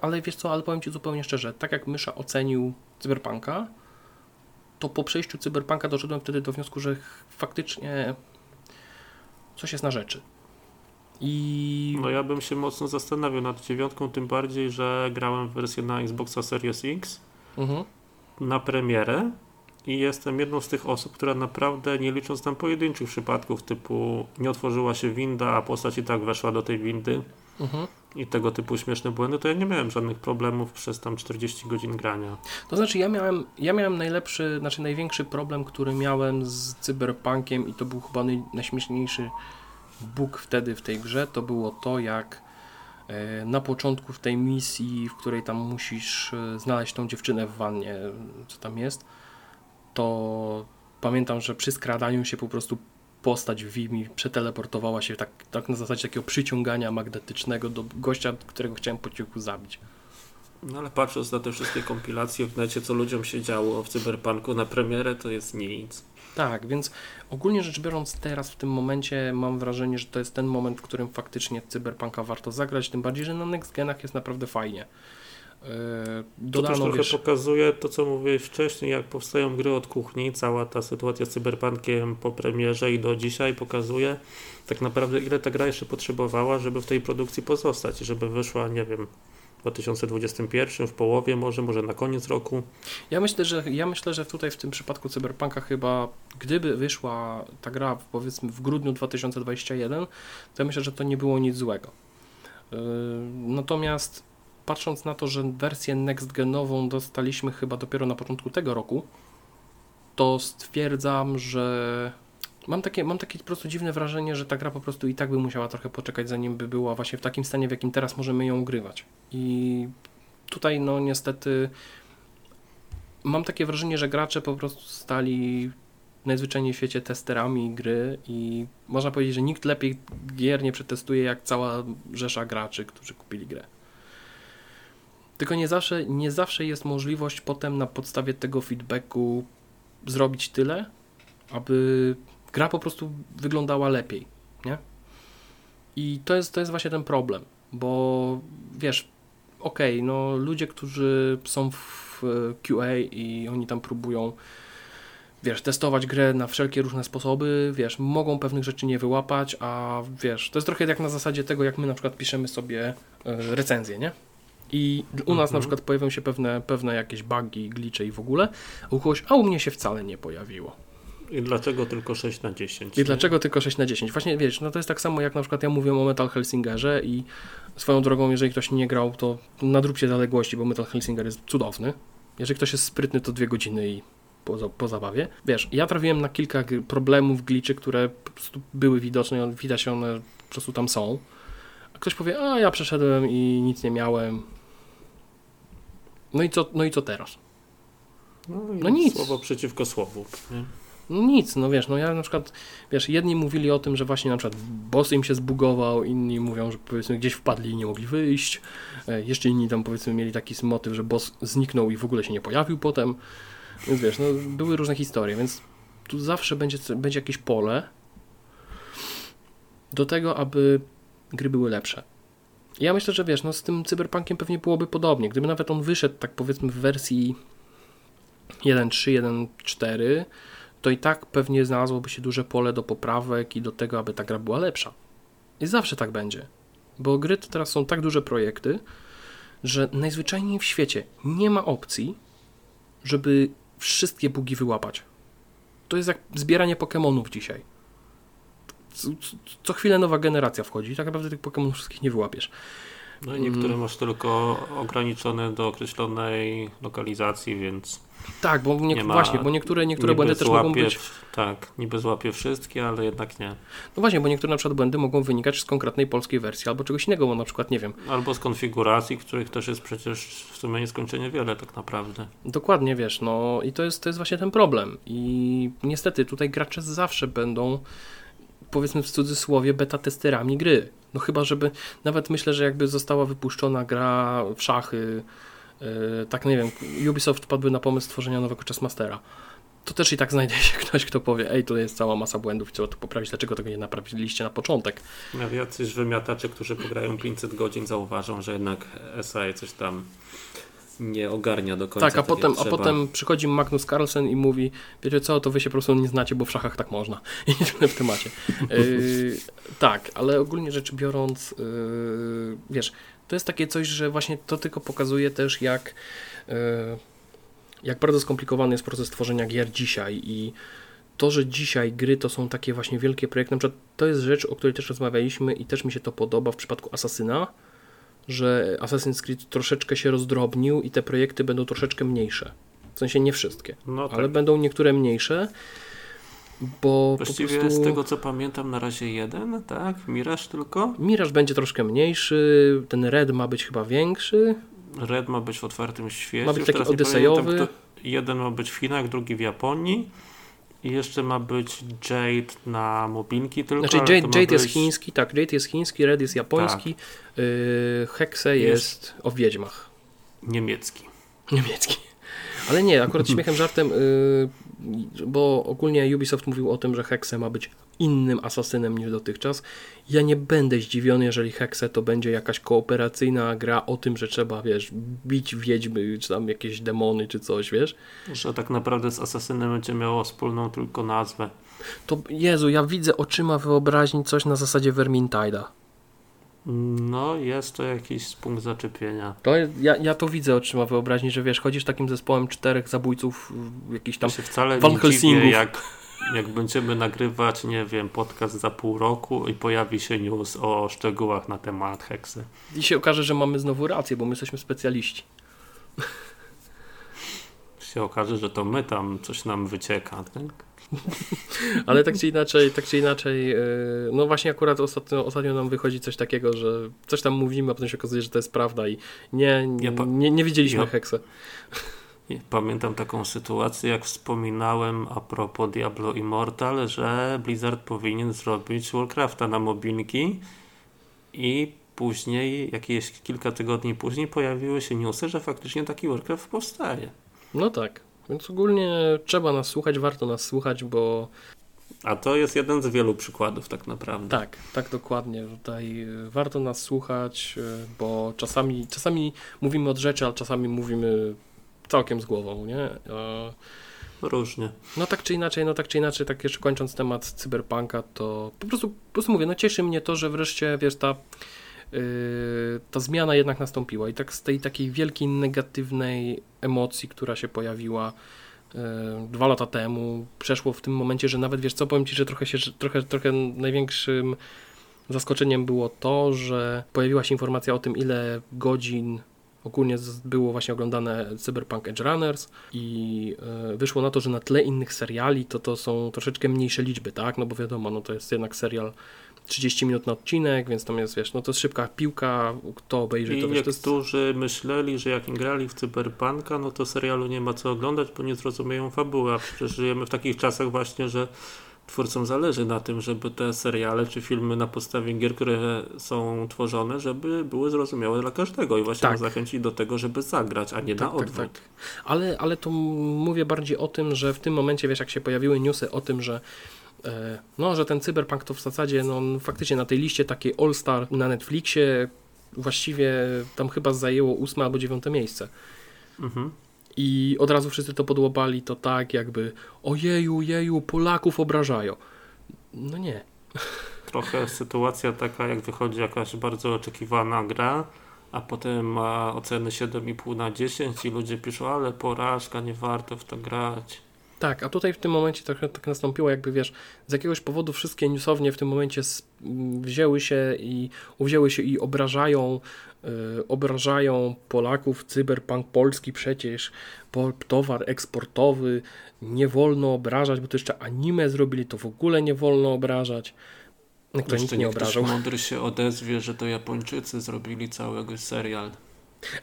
ale wiesz co, ale powiem Ci zupełnie szczerze, tak jak Mysza ocenił Cyberpunka, to po przejściu Cyberpunka doszedłem wtedy do wniosku, że faktycznie coś jest na rzeczy. No ja bym się mocno zastanawiał nad 9, tym bardziej, że grałem w wersję na Xboxa Series X na premierę i jestem jedną z tych osób, która naprawdę, nie licząc tam pojedynczych przypadków typu nie otworzyła się winda, a postać i tak weszła do tej windy i tego typu śmieszne błędy, to ja nie miałem żadnych problemów przez tam 40 godzin grania. To znaczy ja miałem największy problem, który miałem z Cyberpunkiem i to był chyba najśmieszniejszy bóg wtedy w tej grze, to było to, jak na początku w tej misji, w której tam musisz znaleźć tą dziewczynę w wannie, co tam jest, to pamiętam, że przy skradaniu się po prostu postać w Wimi przeteleportowała się tak na zasadzie takiego przyciągania magnetycznego do gościa, którego chciałem po cichu zabić. No ale patrząc na te wszystkie kompilacje w necie, co ludziom się działo w Cyberpunku na premierę, to jest nic. Tak, więc ogólnie rzecz biorąc teraz w tym momencie mam wrażenie, że to jest ten moment, w którym faktycznie Cyberpunka warto zagrać, tym bardziej, że na Next Genach jest naprawdę fajnie. To też trochę pokazuje to, co mówiłeś wcześniej, jak powstają gry od kuchni, cała ta sytuacja z Cyberpunkiem po premierze i do dzisiaj pokazuje tak naprawdę, ile ta gra jeszcze potrzebowała, żeby w tej produkcji pozostać, żeby wyszła, nie wiem, w 2021, w połowie może na koniec roku. Ja myślę, że tutaj w tym przypadku Cyberpunka chyba, gdyby wyszła ta gra powiedzmy w grudniu 2021, to ja myślę, że to nie było nic złego. Natomiast patrząc na to, że wersję next-genową dostaliśmy chyba dopiero na początku tego roku, to stwierdzam, że mam takie po prostu dziwne wrażenie, że ta gra po prostu i tak by musiała trochę poczekać, zanim by była właśnie w takim stanie, w jakim teraz możemy ją grywać. I tutaj no niestety mam takie wrażenie, że gracze po prostu stali najzwyczajniej w świecie testerami gry i można powiedzieć, że nikt lepiej gier nie przetestuje jak cała rzesza graczy, którzy kupili grę. Tylko nie zawsze jest możliwość potem na podstawie tego feedbacku zrobić tyle, aby gra po prostu wyglądała lepiej, nie? I to jest właśnie ten problem, bo wiesz, okej, no ludzie, którzy są w QA i oni tam próbują, wiesz, testować grę na wszelkie różne sposoby, wiesz, mogą pewnych rzeczy nie wyłapać, a wiesz, to jest trochę jak na zasadzie tego, jak my na przykład piszemy sobie recenzję, nie? I u nas na przykład pojawią się pewne jakieś bugi, glitche i w ogóle, a u mnie się wcale nie pojawiło. I dlaczego tylko 6 na 10? I dlaczego tylko 6 na 10? Właśnie wiesz, no to jest tak samo jak na przykład ja mówię o Metal Helsingerze i swoją drogą, jeżeli ktoś nie grał, to nadróbcie zaległości, bo Metal Helsinger jest cudowny. Jeżeli ktoś jest sprytny, to 2 godziny i po zabawie. Wiesz, ja trafiłem na kilka problemów, glitchy, które po prostu były widoczne, widać one po prostu tam są. A ktoś powie, a ja przeszedłem i nic nie miałem. No i co teraz? No nic. Słowo przeciwko słowu. Nie? Nic, no wiesz, no ja na przykład, wiesz, jedni mówili o tym, że właśnie na przykład boss im się zbugował, inni mówią, że powiedzmy gdzieś wpadli i nie mogli wyjść, jeszcze inni tam powiedzmy mieli taki motyw, że boss zniknął i w ogóle się nie pojawił potem, więc wiesz, no były różne historie, więc tu zawsze będzie jakieś pole do tego, aby gry były lepsze. Ja myślę, że wiesz, no z tym Cyberpunkiem pewnie byłoby podobnie, gdyby nawet on wyszedł tak powiedzmy w wersji 1.3, 1.4, to i tak pewnie znalazłoby się duże pole do poprawek i do tego, aby ta gra była lepsza. I zawsze tak będzie, bo gry to teraz są tak duże projekty, że najzwyczajniej w świecie nie ma opcji, żeby wszystkie bugi wyłapać. To jest jak zbieranie Pokemonów dzisiaj. Co chwilę nowa generacja wchodzi, tak naprawdę tych Pokemonów wszystkich nie wyłapiesz. No i niektóre masz tylko ograniczone do określonej lokalizacji, więc... Tak, bo niektóre błędy też mogą być... Tak, niby złapie wszystkie, ale jednak nie. No właśnie, bo niektóre na przykład błędy mogą wynikać z konkretnej polskiej wersji albo czegoś innego, bo na przykład, nie wiem... Albo z konfiguracji, których też jest przecież w sumie nieskończenie wiele tak naprawdę. Dokładnie, wiesz, no i to jest właśnie ten problem. I niestety tutaj gracze zawsze będą, powiedzmy w cudzysłowie, beta testerami gry. No chyba, żeby... Nawet myślę, że jakby została wypuszczona gra w szachy tak nie wiem, Ubisoft wpadłby na pomysł stworzenia nowego Chessmastera. To też i tak znajdzie się ktoś, kto powie, ej, tutaj jest cała masa błędów, trzeba to poprawić, dlaczego tego nie naprawiliście na początek. Jacyś wymiatacze, którzy pograją 500 godzin, zauważą, że jednak SI coś tam nie ogarnia do końca. Tak, a potem przychodzi Magnus Carlsen i mówi, wiecie co, to wy się po prostu nie znacie, bo w szachach tak można. I tyle w temacie. Tak, ale ogólnie rzecz biorąc, wiesz, to jest takie coś, że właśnie to tylko pokazuje też, jak bardzo skomplikowany jest proces tworzenia gier dzisiaj i to, że dzisiaj gry to są takie właśnie wielkie projekty, na przykład to jest rzecz, o której też rozmawialiśmy i też mi się to podoba w przypadku Assassina, że Assassin's Creed troszeczkę się rozdrobnił i te projekty będą troszeczkę mniejsze, w sensie nie wszystkie, no tak, ale będą niektóre mniejsze, bo właściwie po prostu... z tego co pamiętam na razie jeden, tak? Miraż tylko? Miraż będzie troszkę mniejszy, ten Red ma być chyba większy. Red ma być w otwartym świecie. Ma być taki odysejowy. Jeden ma być w Chinach, drugi w Japonii. I jeszcze ma być Jade na mobilki tylko. Znaczy Jade jest chiński, tak. Jade jest chiński, Red jest japoński. Tak. Hexe jest o wiedźmach. Niemiecki. Ale nie, akurat śmiechem, żartem, bo ogólnie Ubisoft mówił o tym, że Hexe ma być innym asasynem niż dotychczas. Ja nie będę zdziwiony, jeżeli Hexe to będzie jakaś kooperacyjna gra o tym, że trzeba, wiesz, bić wiedźmy, czy tam jakieś demony, czy coś, wiesz. Że tak naprawdę z asasynem będzie miało wspólną tylko nazwę. To, Jezu, ja widzę oczyma wyobraźni coś na zasadzie Vermintide'a. No, jest to jakiś punkt zaczepienia. To ja to widzę oczyma wyobraźni, że wiesz, chodzisz takim zespołem 4 zabójców, jakiś tam Van Helsingów. Jak będziemy nagrywać, nie wiem, podcast za pół roku i pojawi się news o szczegółach na temat Heksy. I się okaże, że mamy znowu rację, bo my jesteśmy specjaliści. Się okaże, że to my tam coś nam wycieka, tak? Ale tak czy inaczej, no właśnie akurat ostatnio nam wychodzi coś takiego, że coś tam mówimy, a potem się okazuje, że to jest prawda i nie widzieliśmy Heksy. Pamiętam taką sytuację, jak wspominałem a propos Diablo Immortal, że Blizzard powinien zrobić Warcrafta na mobilki i później, jakieś kilka tygodni później pojawiły się newsy, że faktycznie taki Warcraft powstaje. No tak, więc ogólnie trzeba nas słuchać, warto nas słuchać, bo... A to jest jeden z wielu przykładów tak naprawdę. Tak dokładnie. Tutaj warto nas słuchać, bo czasami mówimy od rzeczy, a czasami mówimy... całkiem z głową, nie? Różnie. No tak czy inaczej, tak jeszcze kończąc temat cyberpunka, to po prostu mówię, no cieszy mnie to, że wreszcie, wiesz, ta zmiana jednak nastąpiła i tak z tej takiej wielkiej negatywnej emocji, która się pojawiła 2 lata temu, przeszło w tym momencie, że nawet, wiesz co, powiem Ci, że trochę największym zaskoczeniem było to, że pojawiła się informacja o tym, ile godzin ogólnie było właśnie oglądane Cyberpunk Edgerunners i wyszło na to, że na tle innych seriali to są troszeczkę mniejsze liczby, tak? No bo wiadomo, no to jest jednak serial 30 minut na odcinek, więc tam jest, wiesz, no to jest szybka piłka, kto obejrzy to, wiesz. I niektórzy myśleli, że jak grali w Cyberpunka, no to serialu nie ma co oglądać, bo nie zrozumieją fabuły, a przecież żyjemy w takich czasach właśnie, że twórcom zależy na tym, żeby te seriale czy filmy na podstawie gier, które są tworzone, żeby były zrozumiałe dla każdego i właśnie zachęcić do tego, żeby zagrać, a nie na odwrót. Tak. Ale to mówię bardziej o tym, że w tym momencie, wiesz, jak się pojawiły newsy o tym, że no, że ten cyberpunk to w zasadzie, no faktycznie na tej liście takiej All Star na Netflixie właściwie tam chyba zajęło 8. albo 9. miejsce. Mhm. I od razu wszyscy to podłapali, to tak jakby ojeju, Polaków obrażają. No nie. Trochę sytuacja taka, jak wychodzi jakaś bardzo oczekiwana gra, a potem ma oceny 7,5 na 10 i ludzie piszą, ale porażka, nie warto w to grać. Tak, a tutaj w tym momencie tak nastąpiło, jakby wiesz, z jakiegoś powodu wszystkie newsownie w tym momencie uwzięły się i obrażają Polaków, cyberpunk polski przecież, towar eksportowy, nie wolno obrażać, bo to jeszcze anime zrobili, to w ogóle nie wolno obrażać. Kto nikt nie obrażał. Mądry się odezwie, że to Japończycy zrobili cały serial.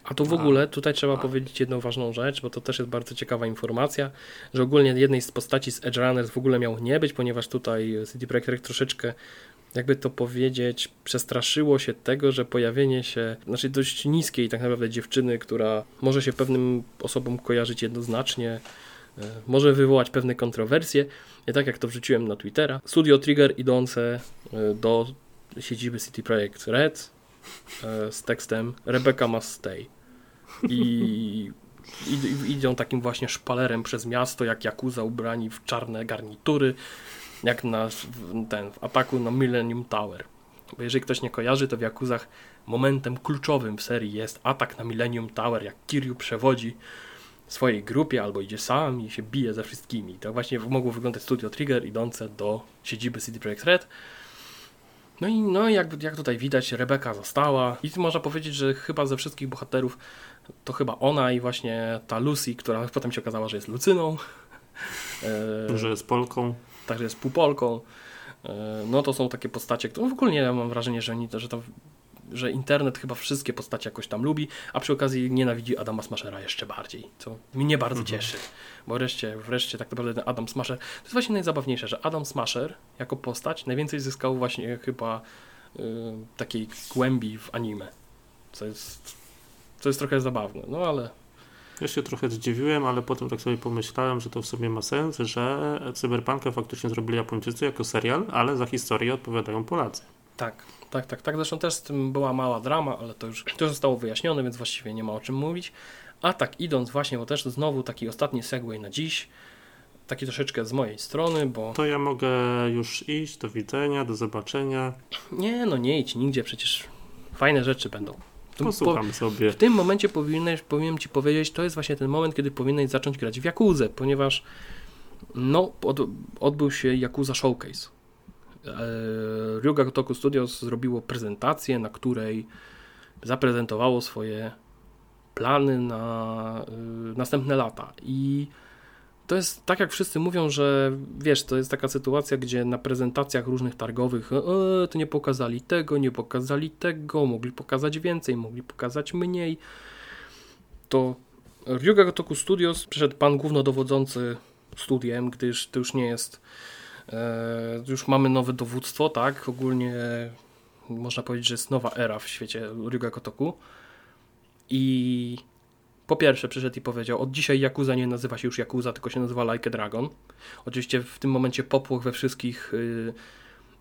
A tu w ogóle tutaj trzeba powiedzieć jedną ważną rzecz, bo to też jest bardzo ciekawa informacja, że ogólnie jednej z postaci z Edgerunners w ogóle miał nie być, ponieważ tutaj CD Projekt Red troszeczkę jakby to powiedzieć, przestraszyło się tego, że pojawienie się, znaczy dość niskiej tak naprawdę dziewczyny, która może się pewnym osobom kojarzyć jednoznacznie, może wywołać pewne kontrowersje. I tak jak to wrzuciłem na Twittera, Studio Trigger idące do siedziby CD Projekt Red z tekstem Rebecca must stay. I idą takim właśnie szpalerem przez miasto, jak Yakuza ubrani w czarne garnitury, jak w ataku na Millennium Tower. Bo jeżeli ktoś nie kojarzy, to w Yakuzach momentem kluczowym w serii jest atak na Millennium Tower, jak Kiryu przewodzi swojej grupie albo idzie sam i się bije ze wszystkimi. To właśnie mogło wyglądać Studio Trigger idące do siedziby CD Projekt Red. No i jak tutaj widać, Rebecca została i można powiedzieć, że chyba ze wszystkich bohaterów to chyba ona i właśnie ta Lucy, która potem się okazała, że jest Lucyną. Że jest Polką. Także jest półpolką. No to są takie postacie, które w ogóle nie mam wrażenia, że internet chyba wszystkie postacie jakoś tam lubi, a przy okazji nienawidzi Adama Smashera jeszcze bardziej, co mnie bardzo cieszy, bo wreszcie tak naprawdę ten Adam Smasher, to jest właśnie najzabawniejsze, że Adam Smasher jako postać najwięcej zyskał właśnie chyba takiej głębi w anime, co jest trochę zabawne, no ale... Ja się trochę zdziwiłem, ale potem tak sobie pomyślałem, że to w sumie ma sens, że Cyberpunka faktycznie zrobili Japończycy jako serial, ale za historię odpowiadają Polacy. Tak. Zresztą też z tym była mała drama, ale to już zostało wyjaśnione, więc właściwie nie ma o czym mówić. A tak idąc właśnie, bo też znowu taki ostatni segway na dziś, taki troszeczkę z mojej strony, bo... To ja mogę już iść, do widzenia, do zobaczenia. Nie, no nie idź nigdzie, przecież fajne rzeczy będą. Posłucham sobie. W tym momencie powinienem Ci powiedzieć, to jest właśnie ten moment, kiedy powinieneś zacząć grać w Yakuzę, ponieważ odbył się Yakuza Showcase. Ryū ga Gotoku Studio zrobiło prezentację, na której zaprezentowało swoje plany na następne lata i to jest tak, jak wszyscy mówią, że wiesz, to jest taka sytuacja, gdzie na prezentacjach różnych targowych to nie pokazali tego, mogli pokazać więcej, mogli pokazać mniej. To Ryū ga Gotoku Studio przyszedł pan głównodowodzący studiem, gdyż to już nie jest... już mamy nowe dowództwo, tak? Ogólnie można powiedzieć, że jest nowa era w świecie Ryū ga Gotoku. I po pierwsze przyszedł i powiedział, od dzisiaj Yakuza nie nazywa się już Yakuza, tylko się nazywa Like a Dragon. Oczywiście w tym momencie popłoch we wszystkich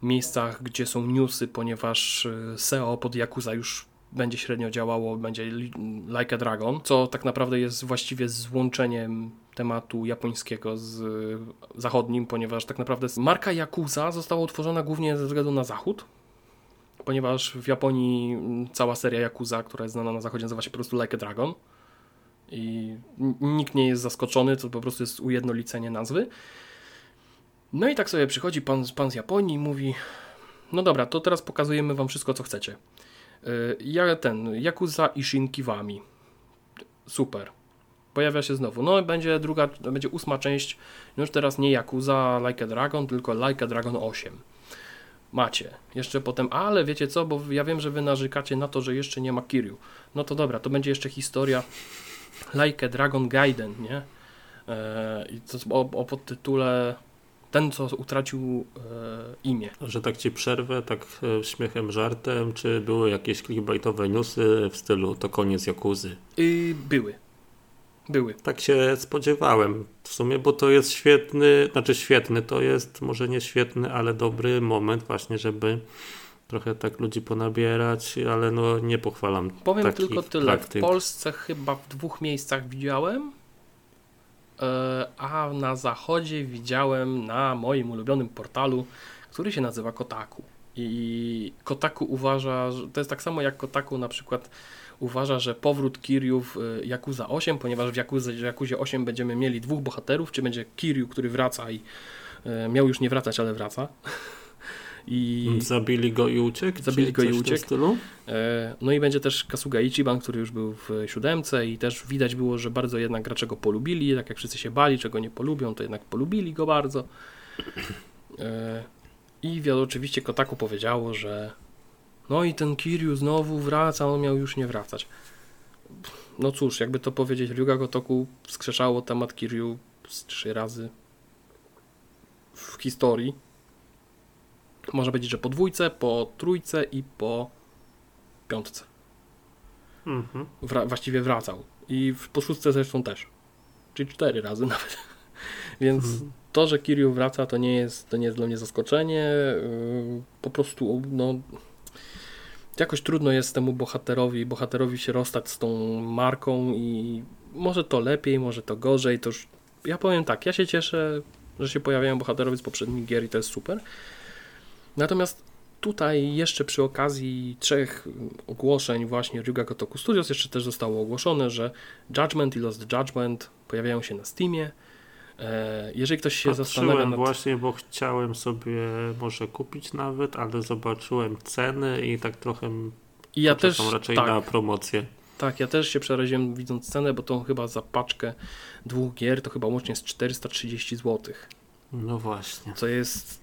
miejscach, gdzie są newsy, ponieważ SEO pod Yakuza już będzie średnio działało, będzie Like a Dragon, co tak naprawdę jest właściwie złączeniem tematu japońskiego z zachodnim, ponieważ tak naprawdę marka Yakuza została utworzona głównie ze względu na zachód, ponieważ w Japonii cała seria Yakuza, która jest znana na zachodzie, nazywa się po prostu Like a Dragon i nikt nie jest zaskoczony, to po prostu jest ujednolicenie nazwy. No i tak sobie przychodzi pan z Japonii i mówi, no dobra, to teraz pokazujemy wam wszystko, co chcecie. Yakuza Ishin Kiwami. Super. Pojawia się znowu. No będzie druga, będzie ósma część. Już teraz nie Yakuza Like a Dragon, tylko Like a Dragon 8. Macie. Jeszcze potem, ale wiecie co, bo ja wiem, że wy narzekacie na to, że jeszcze nie ma Kiryu. No to dobra, to będzie jeszcze historia Like a Dragon Gaiden, nie? O podtytule ten, co utracił imię. Że tak ci przerwę, tak śmiechem, żartem, czy były jakieś clickbaitowe newsy w stylu to koniec Yakuzy? Były. Tak się spodziewałem w sumie, bo to jest świetny, to jest może nie świetny, ale dobry moment właśnie, żeby trochę tak ludzi ponabierać, ale no nie pochwalam. Powiem tylko tyle, praktyk. W Polsce chyba w 2 miejscach widziałem, a na zachodzie widziałem na moim ulubionym portalu, który się nazywa Kotaku. I Kotaku uważa, że to jest tak samo jak Kotaku na przykład uważa, że powrót Kiryu w Yakuza 8, ponieważ w Yakuzie 8 będziemy mieli 2 bohaterów, czy będzie Kiryu, który wraca i miał już nie wracać, ale wraca. I zabili go i uciekł. No i będzie też Kasuga Ichiban, który już był w 7 i też widać było, że bardzo jednak gracze go polubili, tak jak wszyscy się bali, czego nie polubią, to jednak polubili go bardzo. I oczywiście Kotaku powiedziało, że no i ten Kiryu znowu wraca, on miał już nie wracać. No cóż, jakby to powiedzieć, Ryū ga Gotoku wskrzeszało temat Kiryu z 3 razy w historii. Można powiedzieć, że po dwójce, po trójce i po piątce. Mhm. Właściwie wracał. I po szóstce zresztą też. Czyli 4 razy nawet. Więc to, że Kiryu wraca, to nie jest dla mnie zaskoczenie. Po prostu no, jakoś trudno jest temu bohaterowi się rozstać z tą marką i może to lepiej, może to gorzej. To już, ja powiem tak, ja się cieszę, że się pojawiają bohaterowie z poprzednich gier i to jest super. Natomiast tutaj jeszcze przy okazji 3 ogłoszeń właśnie Ryū ga Gotoku Studio jeszcze też zostało ogłoszone, że Judgment i Lost Judgment pojawiają się na Steamie. Jeżeli ktoś się zastanawia nad... właśnie, bo chciałem sobie może kupić nawet, ale zobaczyłem ceny i tak trochę ja też, raczej tak, na promocję. Tak, ja też się przeraziłem widząc cenę, bo to chyba za paczkę 2 gier to chyba łącznie jest 430 zł. No właśnie. Co jest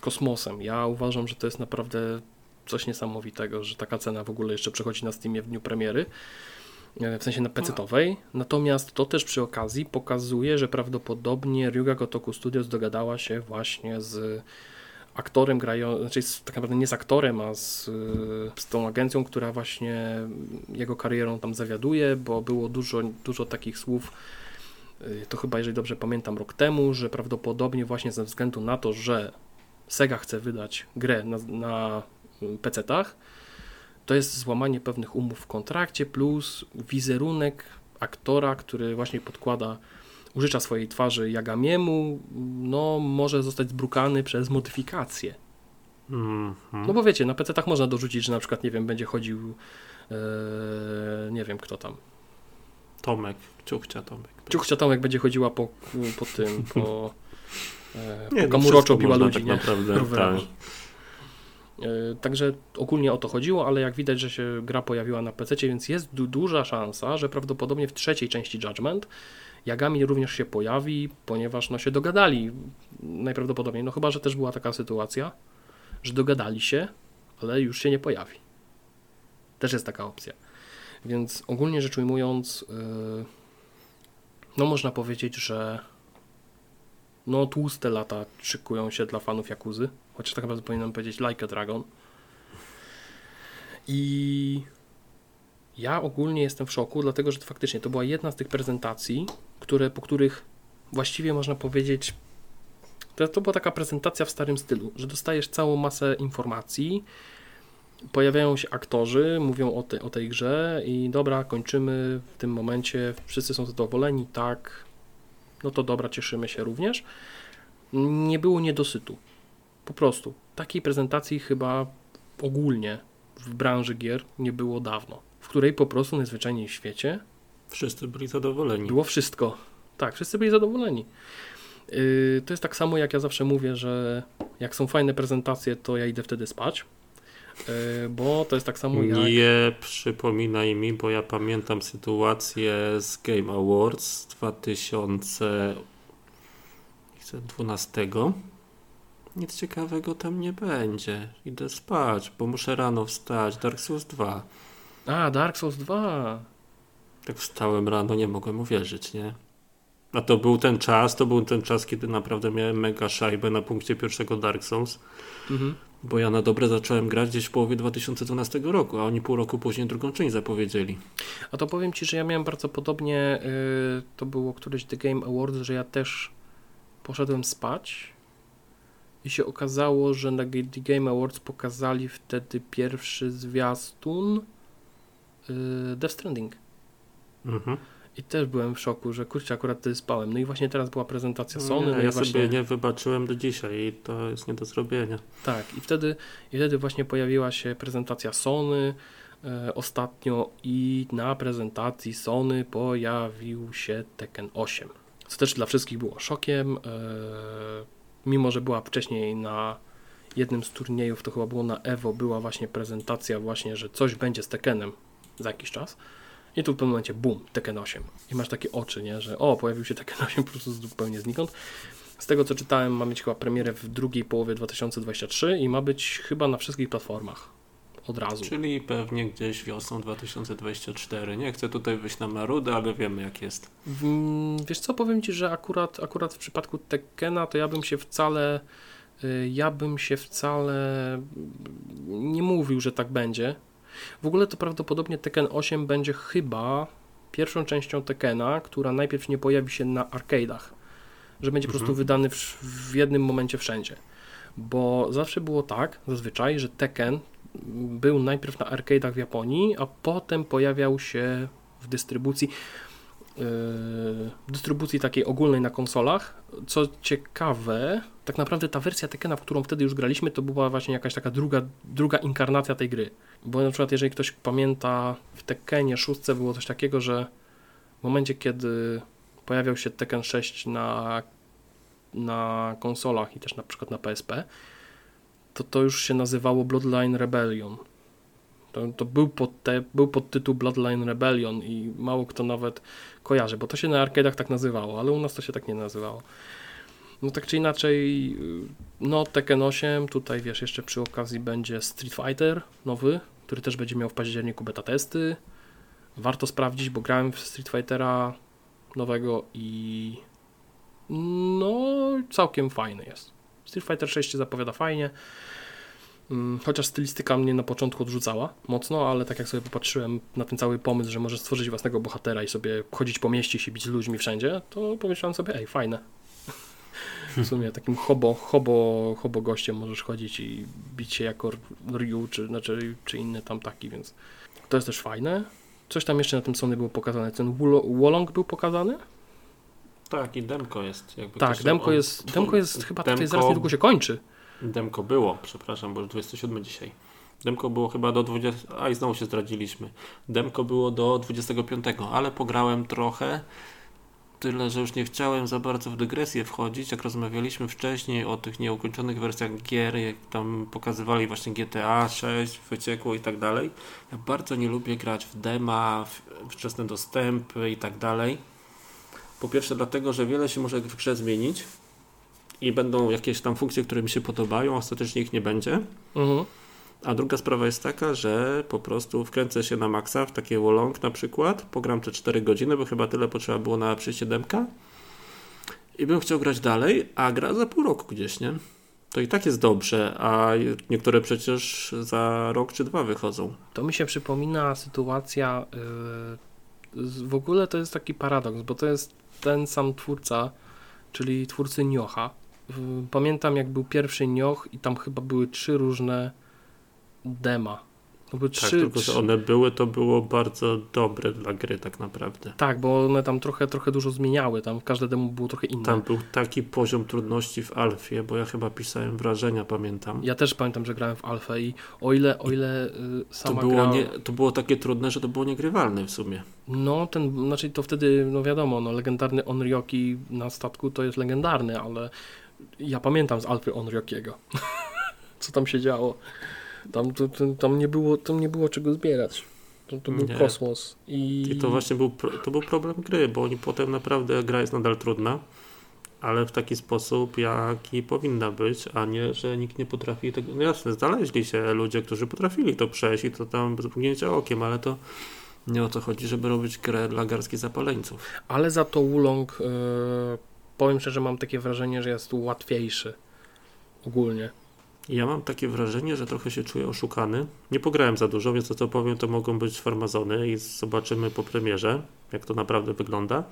kosmosem. Ja uważam, że to jest naprawdę coś niesamowitego, że taka cena w ogóle jeszcze przechodzi na Steamie w dniu premiery. W sensie na PC-towej, natomiast to też przy okazji pokazuje, że prawdopodobnie Ryū ga Gotoku Studios dogadała się właśnie z aktorem znaczy tak naprawdę nie z aktorem, a z tą agencją, która właśnie jego karierą tam zawiaduje, bo było dużo takich słów, to chyba, jeżeli dobrze pamiętam, rok temu, że prawdopodobnie właśnie ze względu na to, że Sega chce wydać grę na PC-tach, to jest złamanie pewnych umów w kontrakcie plus wizerunek aktora, który właśnie użycza swojej twarzy Yagamiemu, no może zostać zbrukany przez modyfikacje. No bo wiecie, na PC-tach można dorzucić, że na przykład, nie wiem, będzie chodził nie wiem kto tam. Tomek, Ciuchcia Tomek będzie chodziła po tym, po kamuroczo piła ludzi, tak naprawdę, tak. Także ogólnie o to chodziło, ale jak widać, że się gra pojawiła na PC, więc jest duża szansa, że prawdopodobnie w 3. części Judgment Yagami również się pojawi, ponieważ no, się dogadali najprawdopodobniej, no chyba, że też była taka sytuacja, że dogadali się, ale już się nie pojawi. Też jest taka opcja. Więc ogólnie rzecz ujmując, no można powiedzieć, że no tłuste lata szykują się dla fanów Yakuzy, chociaż tak naprawdę powinienem powiedzieć Like a Dragon. I ja ogólnie jestem w szoku, dlatego że to faktycznie to była jedna z tych prezentacji, po których właściwie można powiedzieć, to była taka prezentacja w starym stylu, że dostajesz całą masę informacji, pojawiają się aktorzy, mówią o tej grze i dobra, kończymy w tym momencie, wszyscy są zadowoleni, tak, no to dobra, cieszymy się również. Nie było niedosytu. Po prostu. Takiej prezentacji chyba ogólnie w branży gier nie było dawno, w której po prostu najzwyczajniej w świecie wszyscy byli zadowoleni. Było wszystko. Tak, wszyscy byli zadowoleni. To jest tak samo, jak ja zawsze mówię, że jak są fajne prezentacje, to ja idę wtedy spać, bo to jest tak samo jak... Nie przypominaj mi, bo ja pamiętam sytuację z Game Awards 2012. Nic ciekawego tam nie będzie. Idę spać, bo muszę rano wstać. Dark Souls 2. A, Dark Souls 2. Tak wstałem rano, nie mogłem uwierzyć, nie? A to był ten czas, kiedy naprawdę miałem mega szajbę na punkcie pierwszego Dark Souls. Mhm. Bo ja na dobre zacząłem grać gdzieś w połowie 2012 roku, a oni pół roku później drugą część zapowiedzieli. A to powiem Ci, że ja miałem bardzo podobnie, to było któreś The Game Awards, że ja też poszedłem spać i się okazało, że na The Game Awards pokazali wtedy pierwszy zwiastun Death Stranding. Mhm. I też byłem w szoku, że kurczę, akurat wtedy spałem. No i właśnie teraz była prezentacja Sony. No ja właśnie... sobie nie wybaczyłem do dzisiaj i to jest nie do zrobienia. Tak, i wtedy właśnie pojawiła się prezentacja Sony ostatnio i na prezentacji Sony pojawił się Tekken 8, co też dla wszystkich było szokiem, mimo że była wcześniej na jednym z turniejów, to chyba było na Evo, była właśnie prezentacja właśnie, że coś będzie z Tekkenem za jakiś czas. I tu w pewnym momencie bum, Tekken 8. I masz takie oczy, nie, że o, pojawił się Tekken 8 po prostu zupełnie znikąd. Z tego co czytałem, ma mieć chyba premierę w drugiej połowie 2023 i ma być chyba na wszystkich platformach od razu. Czyli pewnie gdzieś wiosną 2024. Nie chcę tutaj wyjść na marudę, ale wiemy jak jest. Wiesz co, powiem Ci, że akurat w przypadku Tekkena to ja bym się wcale ja bym się wcale nie mówił, że tak będzie. W ogóle to prawdopodobnie Tekken 8 będzie chyba pierwszą częścią Tekkena, która najpierw nie pojawi się na arcade'ach, że będzie po prostu wydany w jednym momencie wszędzie. Bo zawsze było tak, zazwyczaj, że Tekken był najpierw na arcade'ach w Japonii, a potem pojawiał się w dystrybucji takiej ogólnej na konsolach. Co ciekawe, tak naprawdę ta wersja Tekkena, w którą wtedy już graliśmy, to była właśnie jakaś taka druga inkarnacja tej gry. Bo na przykład, jeżeli ktoś pamięta, w Tekkenie 6 było coś takiego, że w momencie, kiedy pojawiał się Tekken 6 na konsolach i też na przykład na PSP, to już się nazywało Bloodline Rebellion. To był podtytuł Bloodline Rebellion i mało kto nawet kojarzy, bo to się na arcade'ach tak nazywało, ale u nas to się tak nie nazywało. No tak czy inaczej, no Tekken 8, tutaj wiesz, jeszcze przy okazji będzie Street Fighter nowy, który też będzie miał w październiku beta testy. Warto sprawdzić, bo grałem w Street Fightera nowego i no całkiem fajny jest. Street Fighter 6 się zapowiada fajnie, chociaż stylistyka mnie na początku odrzucała mocno, ale tak jak sobie popatrzyłem na ten cały pomysł, że możesz stworzyć własnego bohatera i sobie chodzić po mieście i się bić z ludźmi wszędzie, to pomyślałem sobie, ej, fajne. W sumie takim hobo gościem możesz chodzić i bić się jako Ryu, czy inny tam taki, więc to jest też fajne. Coś tam jeszcze na tym Sony było pokazane, ten Wo Long był pokazany? Tak, i demko jest. Jakby tak, demko jest chyba takie, zaraz niedługo się kończy. Demko było, przepraszam, bo już 27 dzisiaj. Demko było chyba do 20, a i znowu się zdradziliśmy. Demko było do 25, ale pograłem trochę, tyle, że już nie chciałem za bardzo w dygresję wchodzić, jak rozmawialiśmy wcześniej o tych nieukończonych wersjach gier, jak tam pokazywali właśnie GTA 6, wyciekło i tak dalej. Ja bardzo nie lubię grać w dema, w wczesne dostępy i tak dalej. Po pierwsze dlatego, że wiele się może w grze zmienić i będą jakieś tam funkcje, które mi się podobają, ostatecznie ich nie będzie. Mhm. A druga sprawa jest taka, że po prostu wkręcę się na maksa w takie Wo Long na przykład, pogram te 4 godziny, bo chyba tyle potrzeba było na przyjście demka i bym chciał grać dalej, a gra za pół roku gdzieś, nie? To i tak jest dobrze, a niektóre przecież za rok czy dwa wychodzą. To mi się przypomina sytuacja, w ogóle to jest taki paradoks, bo to jest ten sam twórca, czyli twórcy Nioha. Pamiętam, jak był pierwszy Nioh i tam chyba były 3 różne dema. Tylko że one były, to było bardzo dobre dla gry tak naprawdę. Tak, bo one tam trochę dużo zmieniały, tam każde demo było trochę inne. Tam był taki poziom trudności w Alfie, bo ja chyba pisałem wrażenia, pamiętam. Ja też pamiętam, że grałem w Alfę i o ile sama gra... To było takie trudne, że to było niegrywalne w sumie. No, znaczy to wtedy, no wiadomo, no legendarny Onryoki na statku to jest legendarny, ale ja pamiętam z Alfy Onryokiego, co tam się działo. Tam nie było czego zbierać. To był kosmos. I to właśnie był problem gry, bo oni potem naprawdę, gra jest nadal trudna, ale w taki sposób, jaki powinna być, a nie, że nikt nie potrafi tego. No jasne, znaleźli się ludzie, którzy potrafili to przejść i to tam bez mrugnięcia okiem, ale to nie o to chodzi, żeby robić grę dla garstki zapaleńców. Ale za to Wo Long, powiem szczerze, mam takie wrażenie, że jest łatwiejszy ogólnie. Ja mam takie wrażenie, że trochę się czuję oszukany. Nie pograłem za dużo, więc to co powiem, to mogą być farmazony i zobaczymy po premierze, jak to naprawdę wygląda.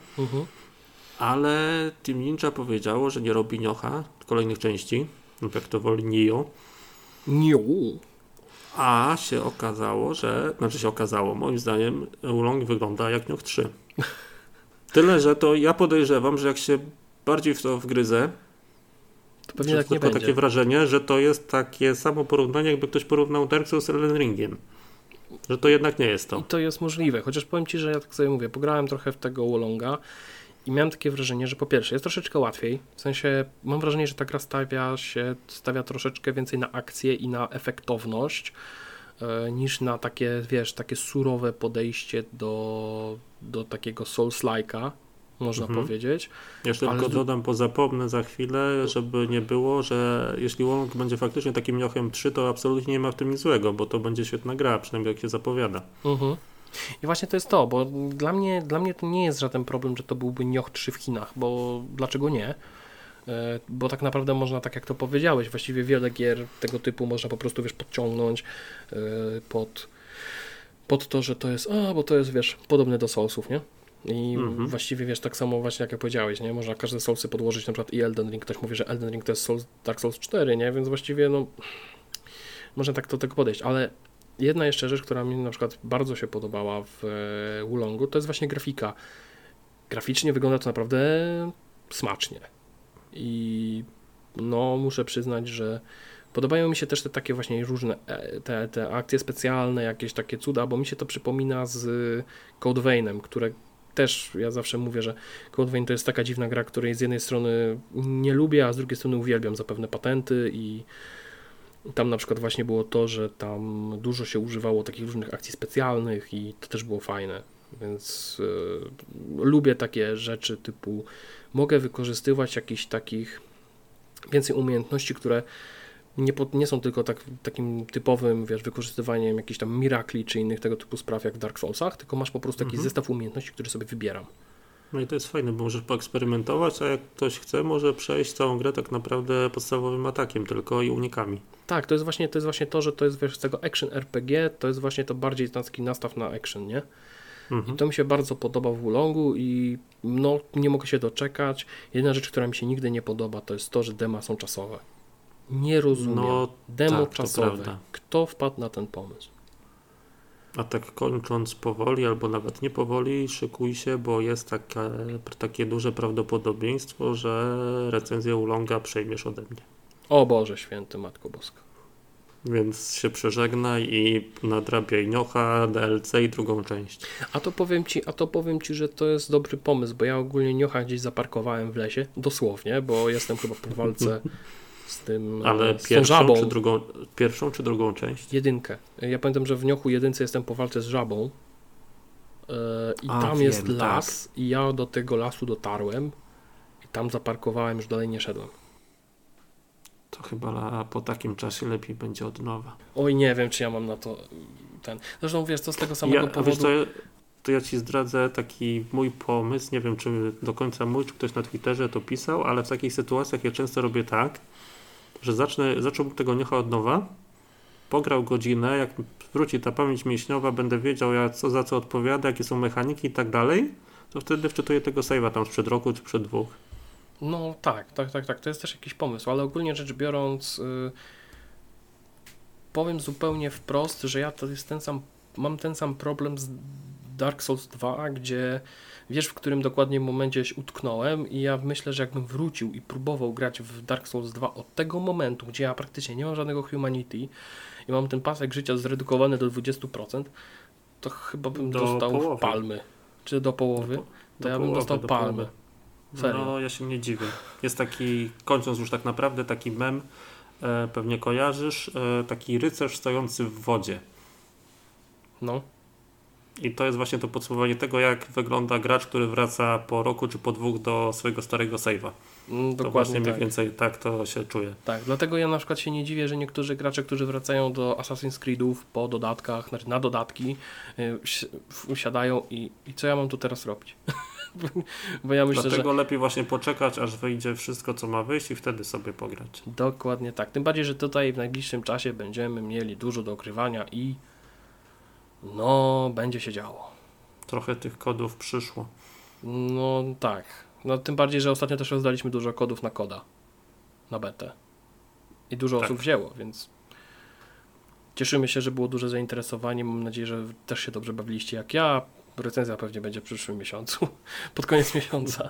Ale Team Ninja powiedziało, że nie robi Nioha kolejnych części, jak to woli Nioh. A się okazało, że... Znaczy się okazało, moim zdaniem Wo Long wygląda jak Nioh 3. Tyle, że to ja podejrzewam, że jak się bardziej w to wgryzę, pewnie tak nie będzie. Takie wrażenie, że to jest takie samo porównanie, jakby ktoś porównał Dark Souls z Elden Ringiem. Że to jednak nie jest to. I to jest możliwe, chociaż powiem Ci, że ja tak sobie mówię, pograłem trochę w tego Wo Longa i miałem takie wrażenie, że po pierwsze jest troszeczkę łatwiej, w sensie mam wrażenie, że ta gra stawia troszeczkę więcej na akcję i na efektowność, niż na takie, wiesz, takie surowe podejście do takiego Souls-like'a. Można powiedzieć. Jeszcze tylko dodam, bo zapomnę za chwilę, żeby nie było, że jeśli Wo Long będzie faktycznie takim Niochem 3, to absolutnie nie ma w tym nic złego, bo to będzie świetna gra, przynajmniej jak się zapowiada. I właśnie to jest to, bo dla mnie to nie jest żaden problem, że to byłby Nioh 3 w Chinach, bo dlaczego nie? bo tak naprawdę można, tak jak to powiedziałeś, właściwie wiele gier tego typu można po prostu, wiesz, podciągnąć pod to, że to jest, bo to jest, wiesz, podobne do Soulsów, nie? I właściwie, wiesz, tak samo właśnie jak powiedziałeś, nie? Można każde Soulsy podłożyć, na przykład i Elden Ring, ktoś mówi, że Elden Ring to jest Dark Souls 4, nie? Więc właściwie, no, można tak do tego podejść, ale jedna jeszcze rzecz, która mi na przykład bardzo się podobała w Wo Longu, to jest właśnie grafika. Graficznie wygląda to naprawdę smacznie. I no, muszę przyznać, że podobają mi się też te takie właśnie różne te akcje specjalne, jakieś takie cuda, bo mi się to przypomina z Code Veinem, które też ja zawsze mówię, że Code Vein to jest taka dziwna gra, której z jednej strony nie lubię, a z drugiej strony uwielbiam za pewne patenty. I tam na przykład właśnie było to, że tam dużo się używało takich różnych akcji specjalnych i to też było fajne, więc lubię takie rzeczy typu mogę wykorzystywać jakichś takich więcej umiejętności, które nie są tylko takim typowym, wiesz, wykorzystywaniem jakichś tam mirakli czy innych tego typu spraw jak w Dark Soulsach, tylko masz po prostu taki zestaw umiejętności, który sobie wybieram. No i to jest fajne, bo możesz poeksperymentować, a jak ktoś chce, może przejść całą grę tak naprawdę podstawowym atakiem tylko i unikami. Tak, to jest właśnie to, że to jest, wiesz, z tego action RPG, to jest właśnie to bardziej taki nastaw na action, nie? I to mi się bardzo podoba w Wo Longu i no, nie mogę się doczekać. Jedna rzecz, która mi się nigdy nie podoba, to jest to, że dema są czasowe. Nie rozumiem. No, demo tak, czasowe. Kto wpadł na ten pomysł? A tak kończąc powoli, albo nawet nie powoli, szykuj się, bo jest takie duże prawdopodobieństwo, że recenzję Wo Longa przejmiesz ode mnie. O Boże Święty, Matko Boska. Więc się przeżegnaj i nadrabiaj Nioha, DLC i drugą część. A to powiem ci, że to jest dobry pomysł, bo ja ogólnie Nioha gdzieś zaparkowałem w lesie, dosłownie, bo jestem chyba po walce z tym. Ale z tą żabą. Pierwszą czy drugą część? Jedynkę. Ja pamiętam, że w Niohu jedynce jestem po walce z żabą i tam jest las, tak. I ja do tego lasu dotarłem i tam zaparkowałem, już dalej nie szedłem. To chyba po takim czasie lepiej będzie od nowa. Oj, nie wiem, czy ja mam na to ten... Zresztą wiesz, to z tego samego powodu... Wiesz, to ja ci zdradzę taki mój pomysł, nie wiem, czy do końca mój, czy ktoś na Twitterze to pisał, ale w takich sytuacjach ja często robię tak, że zacząłbym tego Nioha od nowa, pograł godzinę, jak wróci ta pamięć mięśniowa, będę wiedział, za co odpowiada, jakie są mechaniki i tak dalej, to wtedy wczytuję tego save'a tam sprzed roku czy sprzed 2. No tak, to jest też jakiś pomysł, ale ogólnie rzecz biorąc powiem zupełnie wprost, że ja to jest mam ten sam problem z Dark Souls 2, gdzie wiesz, w którym dokładnie momencie się utknąłem i ja myślę, że jakbym wrócił i próbował grać w Dark Souls 2 od tego momentu, gdzie ja praktycznie nie mam żadnego humanity i mam ten pasek życia zredukowany do 20%, to chyba bym dostał palmy, czy do połowy, to ja bym dostał palmy. Serio? No, ja się nie dziwię. Jest taki, kończąc już tak naprawdę, taki mem, pewnie kojarzysz, taki rycerz stojący w wodzie. No. I to jest właśnie to podsumowanie tego, jak wygląda gracz, który wraca po roku czy po 2 do swojego starego save'a. To właśnie tak. Mniej więcej tak to się czuje. Tak, dlatego ja na przykład się nie dziwię, że niektórzy gracze, którzy wracają do Assassin's Creed'ów po dodatkach, znaczy na dodatki, usiadają i co ja mam tu teraz robić? Bo ja myślę, dlatego lepiej właśnie poczekać, aż wyjdzie wszystko, co ma wyjść i wtedy sobie pograć. Dokładnie tak. Tym bardziej, że tutaj w najbliższym czasie będziemy mieli dużo do okrywania i no, będzie się działo. Trochę tych kodów przyszło. No tak. No tym bardziej, że ostatnio też rozdaliśmy dużo kodów na koda. Na betę. I dużo osób wzięło, więc cieszymy się, że było duże zainteresowanie. Mam nadzieję, że też się dobrze bawiliście jak ja. Recenzja pewnie będzie w przyszłym miesiącu. Pod koniec miesiąca.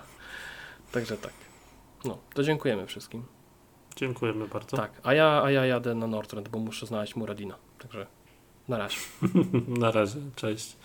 Także tak. No, to dziękujemy wszystkim. Dziękujemy bardzo. Tak, a ja jadę na Northrend, bo muszę znaleźć Muradina. Także na razie. Na razie, cześć.